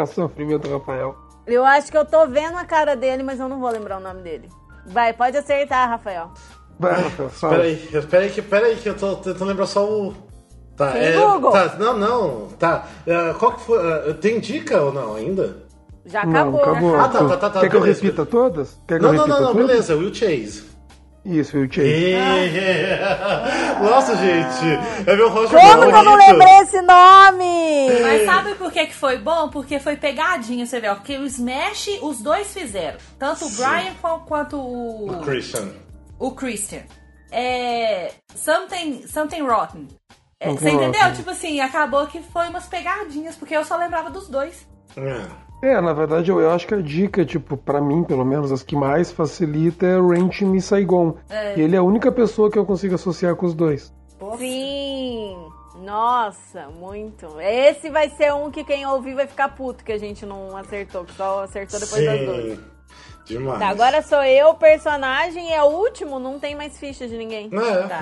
O sofrimento do Rafael. Eu acho que eu tô vendo a cara dele, mas eu não vou lembrar o nome dele. Vai, pode acertar, Rafael. Vai, Rafael, fala. Peraí que eu tô tentando lembrar só o... Tá, sim, Google. Tá, não. Tá. Qual que foi? Tem dica ou não ainda? Já acabou. Não, acabou. Tá. Quer que eu repita todas? Não, beleza. Will Chase. Isso, Will Chase. Nossa, gente. É meu rosto bonito. Como que eu não lembrei esse nome? Mas sabe por que foi bom? Porque foi pegadinha, você vê. Porque o Smash, os dois fizeram. Tanto o Brian quanto o... O Christian. Something Rotten. Você entendeu? Tipo assim, acabou que foi umas pegadinhas. Porque eu só lembrava dos dois. Na verdade, eu acho que a dica, tipo, pra mim, pelo menos, as que mais facilita é o Ranch Miss Saigon. É. Ele é a única pessoa que eu consigo associar com os dois. Sim! Nossa, muito. Esse vai ser um que quem ouvir vai ficar puto, que a gente não acertou, que só acertou depois das duas. Demais. Tá, agora sou eu, o personagem, é o último, não tem mais ficha de ninguém.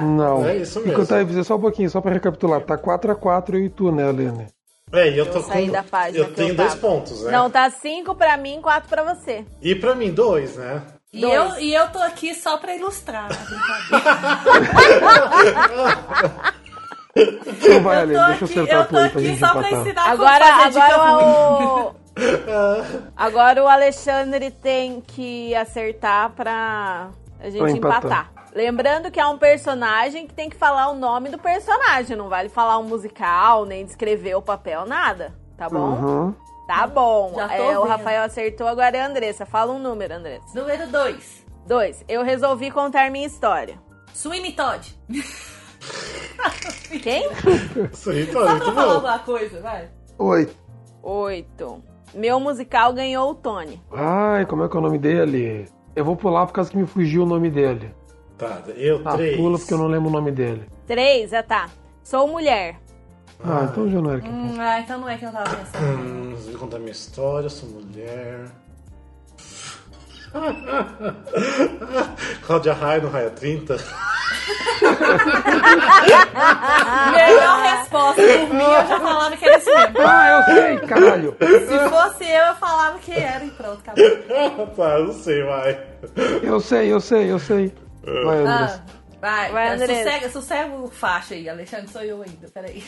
Não. É isso mesmo. Tá, só um pouquinho, só pra recapitular. Tá 4x4 eu e tu, né, Aline? Eu tô saí da página. Eu tenho 2 pontos, né? Não, tá 5 pra mim, 4 pra você. E pra mim, 2, né? E eu tô aqui só pra ilustrar. Então vai, Aline, deixa eu acertar a planta. Eu tô aqui só pra ensinar Agora o Alexandre tem que acertar pra a gente empatar. Lembrando que é um personagem que tem que falar o nome do personagem. Não vale falar um musical, nem descrever o papel, nada. Tá bom? Uhum. Tá bom. O Rafael acertou, agora é a Andressa. Fala um número, Andressa. Número 2. 2. Eu resolvi contar minha história. Sweeney Todd. Quem? Sweeney Todd. Só pra falar alguma coisa, vai. 8. Meu musical ganhou o Tony. Ai, como é que é o nome dele? Eu vou pular por causa que me fugiu o nome dele. Tá, pula porque eu não lembro o nome dele. 3, tá. Sou mulher. Então já não era que eu pensei. Então não é que eu tava pensando. Você vai contar minha história, sou mulher. Cláudia Raia no Raia 30. Melhor resposta. Por mim, eu já falava que era isso mesmo. Eu sei, caralho. Se fosse eu falava que era e pronto, acabou. Eu não sei, vai. Eu sei. Vai, Andressa. Vai, Andressa. Sossega o faixa aí, Alexandre, sou eu ainda, peraí.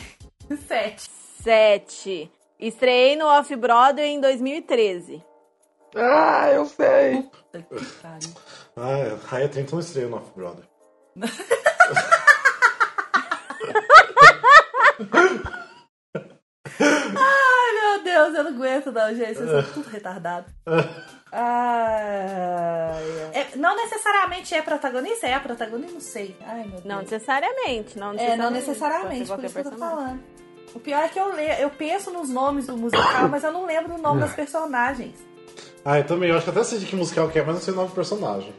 7. Estreiei no Off-Broadway em 2013. Eu sei. Puta que pariu. Raia 30 não estreou no Off-Broadway. Meu Deus, eu não aguento não, gente. Vocês são tudo retardado. Não necessariamente é protagonista? É a protagonista? Não sei. Ai, meu Deus. Não necessariamente. Por isso que eu tô falando. O pior é que eu penso nos nomes do musical, mas eu não lembro o nome das personagens. Eu também. Eu acho que até sei de que musical que é, mas não sei o nome do personagem.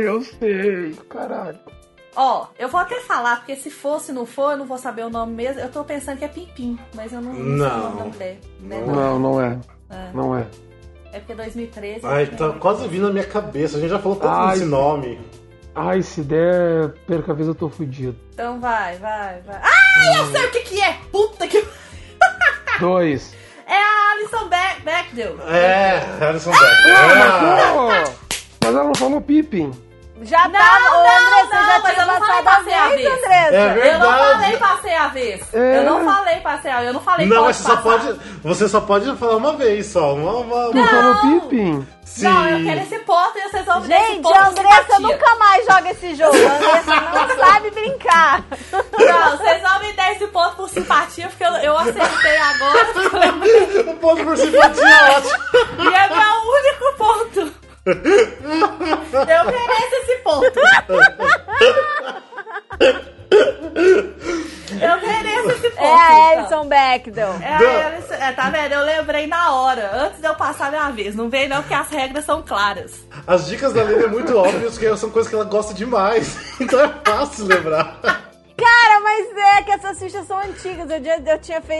Eu sei. Caralho. Eu vou até falar, porque se fosse, não for, eu não vou saber o nome mesmo. Eu tô pensando que é Pimpim, mas eu não sei o nome da mulher. Não é. É porque 2013... tá quase vindo na minha cabeça. A gente já falou tanto desse nome. Se der, perca a vez, eu tô fudido. Então vai. Eu sei o que é! Puta que... 2. É a Alison Bechdel. Alison Bechdel. Mas ela não falou Pippin. Já não, tava, não, Andressa, não, já mas eu não falei passei a vez, Andressa. É verdade. Eu não falei passei a vez. Eu não falei não, mas você só pode falar uma vez só. Não falou Pippin. Sim. Não, eu quero esse ponto e vocês vão ver esse ponto. Gente, a Andressa nunca mais joga esse jogo. A Andressa não sabe brincar. Não, vocês vão me dar esse ponto por simpatia, porque eu acertei agora. O ponto por simpatia é ótimo. E é a minha Eu mereço esse ponto. Eu mereço esse ponto. É a Alison Bechdel. Tá vendo? Eu lembrei na hora, antes de eu passar a minha vez. Não vem não, porque as regras são claras. As dicas da Lene é muito óbvias, que são coisas que ela gosta demais. Então é fácil lembrar. Cara, mas é que essas fichas são antigas. Eu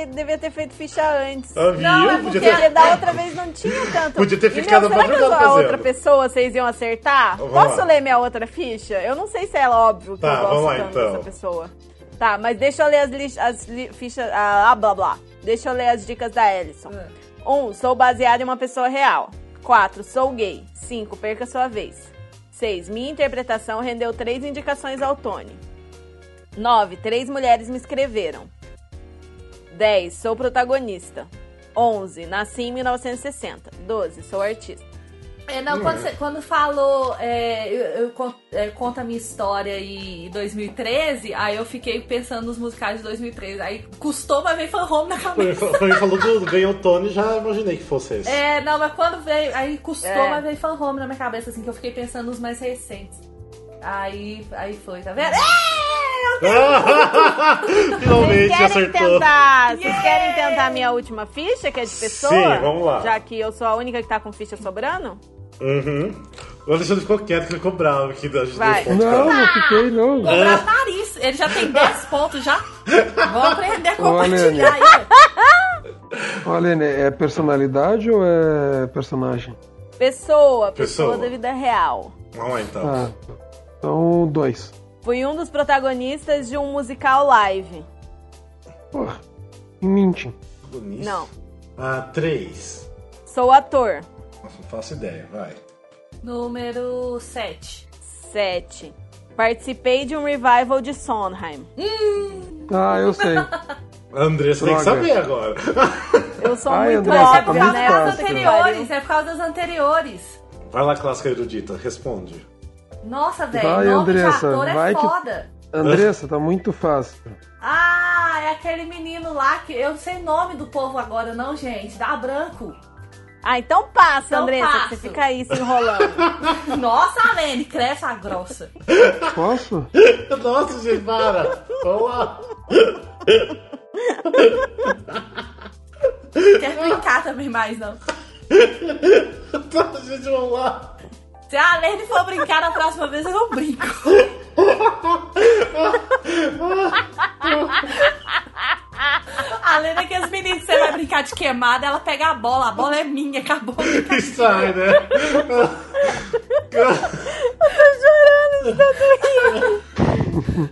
devia ter feito ficha antes. Ah, não, é porque da outra vez não tinha tanto. Podia ter ficado pra jogar. Será que a outra pessoa vocês iam acertar? Vamos ler minha outra ficha? Eu não sei se é óbvio que eu gosto tanto dessa pessoa. Tá, mas deixa eu ler as fichas... Ah, blá, blá. Deixa eu ler as dicas da Alison. 1. Sou baseada em uma pessoa real. 4. Sou gay. 5. Perca sua vez. 6. Minha interpretação rendeu 3 indicações ao Tony. 9. 3 mulheres me escreveram. 10. Sou protagonista. 11. Nasci em 1960. 12. Sou artista. Quando falou Conta a Minha História em 2013, aí eu fiquei pensando nos musicais de 2013. Aí custou, mas veio Fun Home na cabeça. Quando falou que ganhou o Tony, já imaginei que fosse esse. Mas quando veio, aí custou, mas veio Fun Home na minha cabeça, assim, que eu fiquei pensando nos mais recentes. Aí foi, tá vendo? Finalmente acertou. Vocês querem tentar a minha última ficha, que é de pessoa? Sim, vamos lá. Já que eu sou a única que tá com ficha sobrando? Uhum. O Alexandre ficou quieto, que ficou bravo aqui da gente. Não fiquei, não. Vou bravo nariz. Ele já tem 10 pontos já. Vamos aprender a compartilhar aí. Olha, Lene, é personalidade ou é personagem? Pessoa da vida real. Vamos lá então. Então, 2. Fui um dos protagonistas de um musical live. Porra, mente. Não. 3. Sou ator. Nossa, não faço ideia, vai. Número 7. Participei de um revival de Sondheim. Eu sei. Andressa tem que saber agora. Eu sou muito óbvio, né? É por causa das anteriores. Vai lá, clássica erudita, responde. Nossa, velho, o nome Andressa, de ator é foda. Que... Andressa, tá muito fácil. É aquele menino lá que... Eu não sei o nome do povo agora, não, gente. Dá branco. Então passa, então Andressa, passo. Que você fica aí se enrolando. Nossa, Lene, cresce a grossa. Posso? Nossa, gente, para. Vamos lá. Não quer brincar também mais, não. Gente, vamos lá. Se a Lene for brincar na próxima vez, eu não brinco. A Lene é que as meninas, você vai brincar de queimada, ela pega a bola é minha, acabou. E sai, né? Eu tô chorando, tô rindo.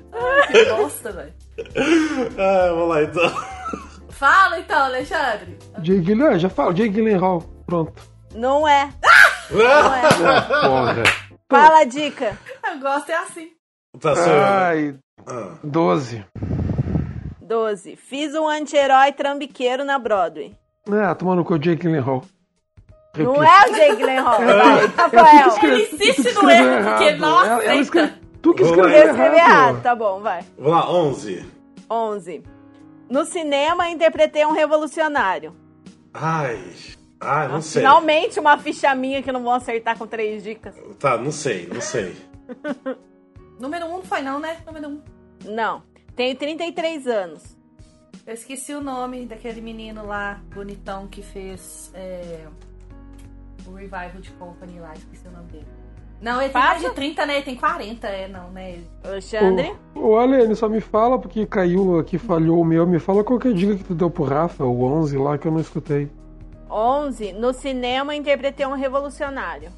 Que bosta, velho. Vamos lá, então. Fala, então, Alexandre. Já fala, Jake Gyllenhaal. Pronto. Não é. Não é. Fala a dica. Eu gosto, é assim. Tá certo. 12. Fiz um anti-herói trambiqueiro na Broadway. Tomando com o Jake Gyllenhaal. Não é o Jake Gyllenhaal. Rafael. Ele insiste no erro, porque nossa. Tu que escreveu errado. Tá bom, vai. Vamos lá, 11. No cinema, interpretei um revolucionário. Não sei. Finalmente uma ficha minha que não vou acertar com 3 dicas. Não sei. Número 1 não foi não, né? Número 1. Não. Tenho 33 anos. Eu esqueci o nome daquele menino lá, bonitão, que fez o Revival de Company lá. Esqueci o nome dele. Não, ele tem mais de 30, né? Ele tem 40, Alexandre? Ô, Alene, só me fala, porque caiu aqui, falhou o meu. Me fala qual que é a dica que tu deu pro Rafa, o 11 lá, que eu não escutei. 11, no cinema interpretei um revolucionário.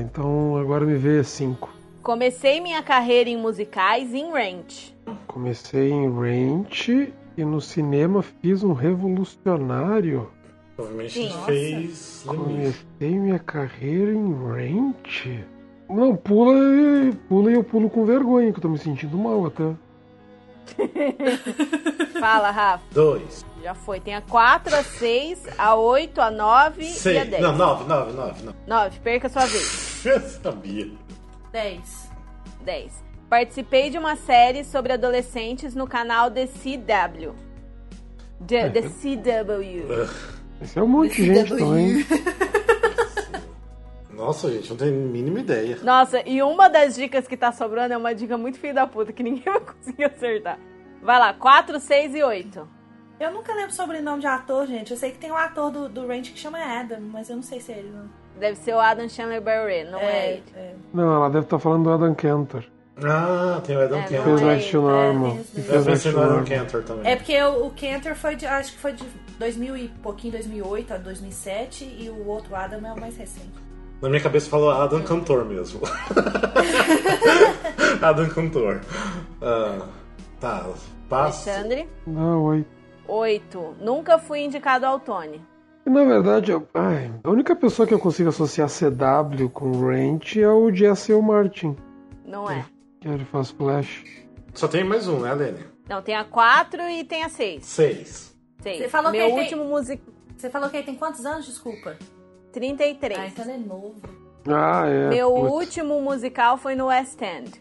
Então agora me vê 5. Comecei minha carreira em musicais em Ranch. Comecei em Ranch e no cinema fiz um revolucionário. Provavelmente fez... Comecei minha carreira em Ranch? Não, pula e eu pulo com vergonha, que eu tô me sentindo mal até. Fala, Rafa. 2. Já foi, tem a 4, a 6, a 8, a 9 e a 10. Não, 9, perca sua vez. Eu sabia. 10. Participei de uma série sobre adolescentes no canal DCW. DCW. Esse é um monte de gente também. Nossa, gente, não tenho a mínima ideia. Nossa, e uma das dicas que tá sobrando é uma dica muito filha da puta, que ninguém vai conseguir acertar. Vai lá, 4, 6 e 8. Eu nunca lembro o sobrenome de ator, gente. Eu sei que tem um ator do Ranch que chama Adam, mas eu não sei se é ele, não. Deve ser o Adam Chandler Barry, não é ele. É. Não, ela deve estar falando do Adam Cantor. Ah, tem o Adam Cantor. Fez o Action Normal. Fez o Adam Cantor também. É porque o Cantor foi de, acho que foi de 2000 e pouquinho, 2008 a 2007, e o outro Adam é o mais recente. Na minha cabeça falou Adam Cantor mesmo. Adam Cantor. Tá, passa. Alexandre? Não, 8. Nunca fui indicado ao Tony. Na verdade, a única pessoa que eu consigo associar CW com Ranch é o Jesse Martin. Não é. Que ele faz Flash. Só tem mais um, né, Lene? Não, tem a 4 e tem a 6. 6. Você falou meu que ele último tem... músico. Você falou que ele tem quantos anos, desculpa? 33. Ah, então ele é novo. Ah, é. Meu último musical foi no West End.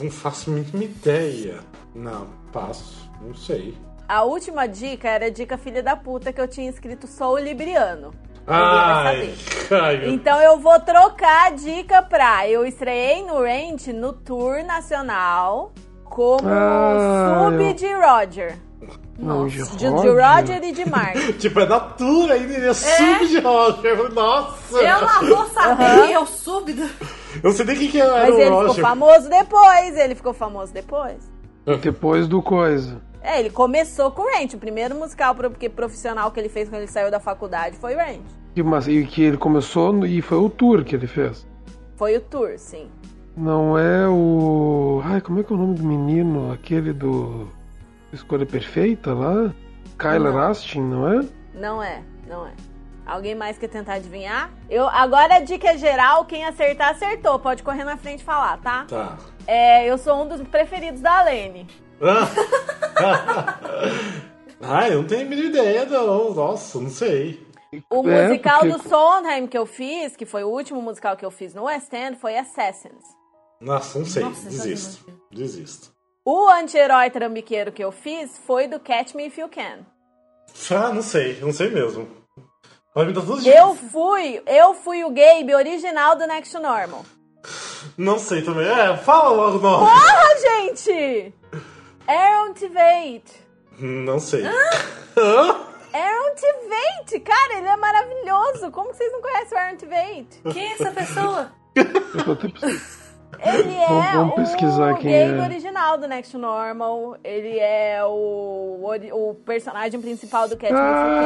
Não faço a mínima ideia. Não, passo. Não sei. A última dica era a dica filha da puta que eu tinha escrito Sou Libriano. Ai, então eu vou trocar a dica pra... Eu estreiei no Ranch no Tour Nacional como sub de Roger. Não, de Roger e de Mark. Tipo, é da Tour ainda, ele é sub de Roger. Nossa! Eu não vou saber, eu sub do... Eu sei nem o que era o Roger. Mas ele ficou famoso depois, Depois do coisa. É, ele começou com o Ranch, o primeiro musical profissional que ele fez quando ele saiu da faculdade foi o Ranch. Mas e que ele começou e foi o tour que ele fez? Foi o tour, sim. Não é o... Ai, como é que é o nome do menino? Aquele do... Escolha Perfeita lá? Kyler Astin, não é? Não é. Alguém mais quer tentar adivinhar? Agora a dica é geral, quem acertar, acertou. Pode correr na frente e falar, tá? Tá. É, eu sou um dos preferidos da Lene. Eu não tenho a mínima ideia, não. Nossa, não sei. O musical do Sondheim que eu fiz, que foi o último musical que eu fiz no West End, foi Assassins. Nossa, não sei. Desisto. O anti-herói trambiqueiro que eu fiz foi do Catch Me If You Can. Não sei mesmo. Pode me dar todos os dias. Eu fui o Gabe original do Next to Normal. Não sei também. Fala logo o nome. Porra, gente! Aaron Tveit. Não sei. Aaron Tveit, cara, ele é maravilhoso. Como que vocês não conhecem o Aaron Tveit? Quem é essa pessoa? Ele é o game original do Next to Normal. Ele é o personagem principal do Catch Me If You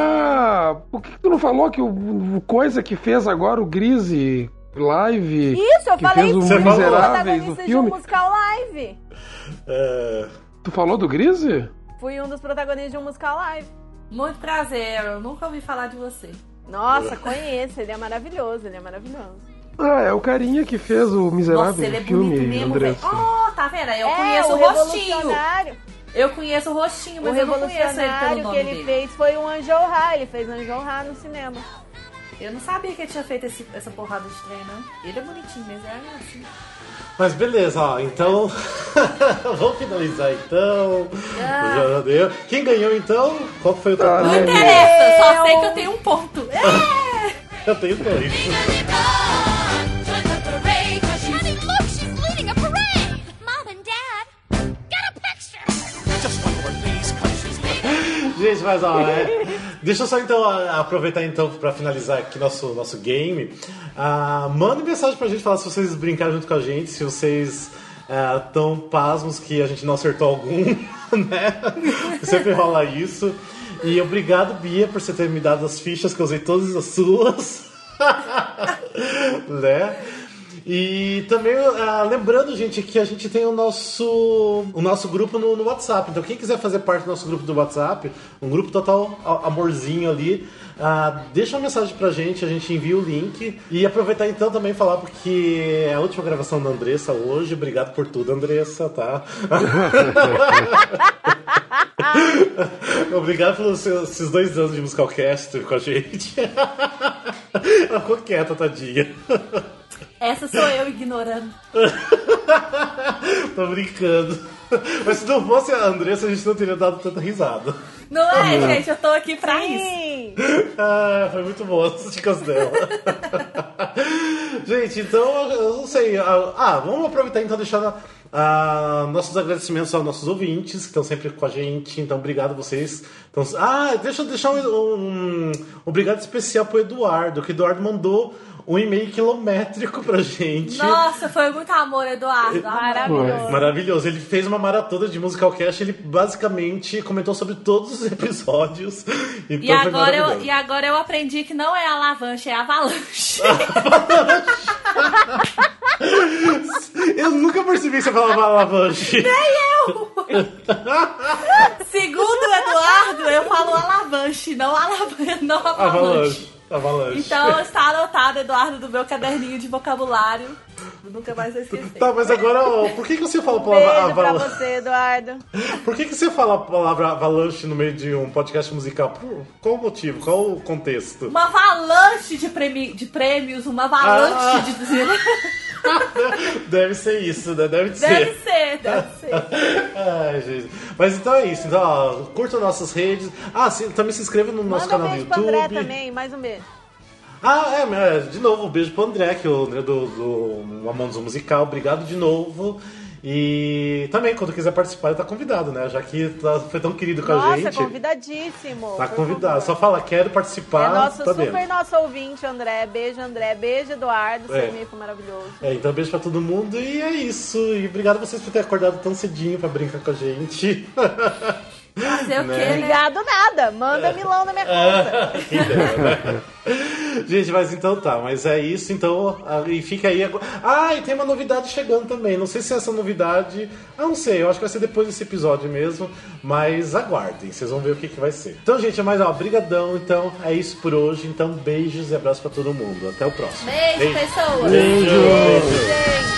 Can. Por que tu não falou que o coisa que fez agora o Greasy Live? Isso, eu falei isso. Você falou protagonista de um musical live. Tu falou do Greasy? Fui um dos protagonistas de um musical live. Muito prazer, eu nunca ouvi falar de você. Nossa, conheço, ele é maravilhoso. Ah, é o carinha que fez o Miserável. Nossa, ele é filme, bonito mesmo, velho. Oh, tá vendo? Eu conheço o rostinho. Eu conheço o rostinho, mas eu não conheço ele pelo nome dele. O que ele fez foi um Anjolra, ele fez Anjolra no cinema. Eu não sabia que ele tinha feito essa porrada de trem, não. Ele é bonitinho, mas é assim. Mas beleza, então... Vamos finalizar, então. Já deu. Quem ganhou, então? Qual foi o trabalho? Não interessa, só sei que eu tenho um ponto. Eu tenho 2. Gente, mas deixa eu só então aproveitar então pra finalizar aqui nosso game. Manda mensagem pra gente falar se vocês brincaram junto com a gente, se vocês estão pasmos que a gente não acertou algum, né? Sempre rola isso. E obrigado, Bia, por você ter me dado as fichas, que eu usei todas as suas. Né? E também, lembrando, gente, que a gente tem o nosso grupo no WhatsApp. Então, quem quiser fazer parte do nosso grupo do WhatsApp, um grupo total amorzinho ali, deixa uma mensagem pra gente, a gente envia o link. E aproveitar, então, também falar, porque é a última gravação da Andressa hoje. Obrigado por tudo, Andressa, tá? Obrigado pelos esses 2 anos de musicalcast com a gente. Ela ficou quieta, tadinha. Essa sou eu ignorando. Tô brincando. Mas se não fosse a Andressa, a gente não teria dado tanta risada. Não é, gente? Eu tô aqui pra isso. Foi muito bom essas dicas dela. Gente, então, eu não sei. Ah, vamos aproveitar então deixar nossos agradecimentos aos nossos ouvintes que estão sempre com a gente. Então, obrigado a vocês. Então, deixa eu deixar um obrigado especial pro Eduardo, que o Eduardo mandou um e-mail quilométrico pra gente. Nossa, foi muito amor, Eduardo. Maravilhoso. Maravilhoso. Ele fez uma maratona de Musicalcast. Ele basicamente comentou sobre todos os episódios. Então e agora eu aprendi que não é alavanche, é avalanche. Eu nunca percebi que você falava alavanche. Nem eu! Segundo o Eduardo, eu falo alavanche, não avalanche. Avalanche. Então está anotado, Eduardo, do meu caderninho de vocabulário. Nunca mais vou esquecer. Tá, mas agora, por que você fala a palavra avalanche? Pra você, Eduardo. Por que você fala a palavra avalanche no meio de um podcast musical? Por qual o motivo? Qual o contexto? Uma avalanche de prêmios, uma avalanche de dizer. Deve ser isso, né? Deve ser. Ai, gente. Mas então é isso. Então, ó, curta nossas redes. Também se inscreva no nosso canal do YouTube. Manda um beijo pro André também, mais um beijo. De novo, um beijo pro André, que é o André do Mamonas Musical. Obrigado de novo. E também, quando quiser participar, ele tá convidado, né? Já que foi tão querido com a gente. Nossa, convidadíssimo. Tá convidado. Só fala, quero participar. É nosso ouvinte, André. Beijo, André. Beijo, Eduardo. Seu amigo maravilhoso. Então beijo pra todo mundo. E é isso. E obrigado a vocês por terem acordado tão cedinho pra brincar com a gente. Fazer o quê? Né? Obrigado nada. Manda milão na minha conta. Gente, mas então tá. Mas é isso. Então, e fica aí agora. E tem uma novidade chegando também. Não sei se essa novidade... não sei. Eu acho que vai ser depois desse episódio mesmo. Mas aguardem. Vocês vão ver o que vai ser. Então, gente, brigadão. Então, é isso por hoje. Então, beijos e abraços pra todo mundo. Até o próximo. Beijo, pessoas. Beijo.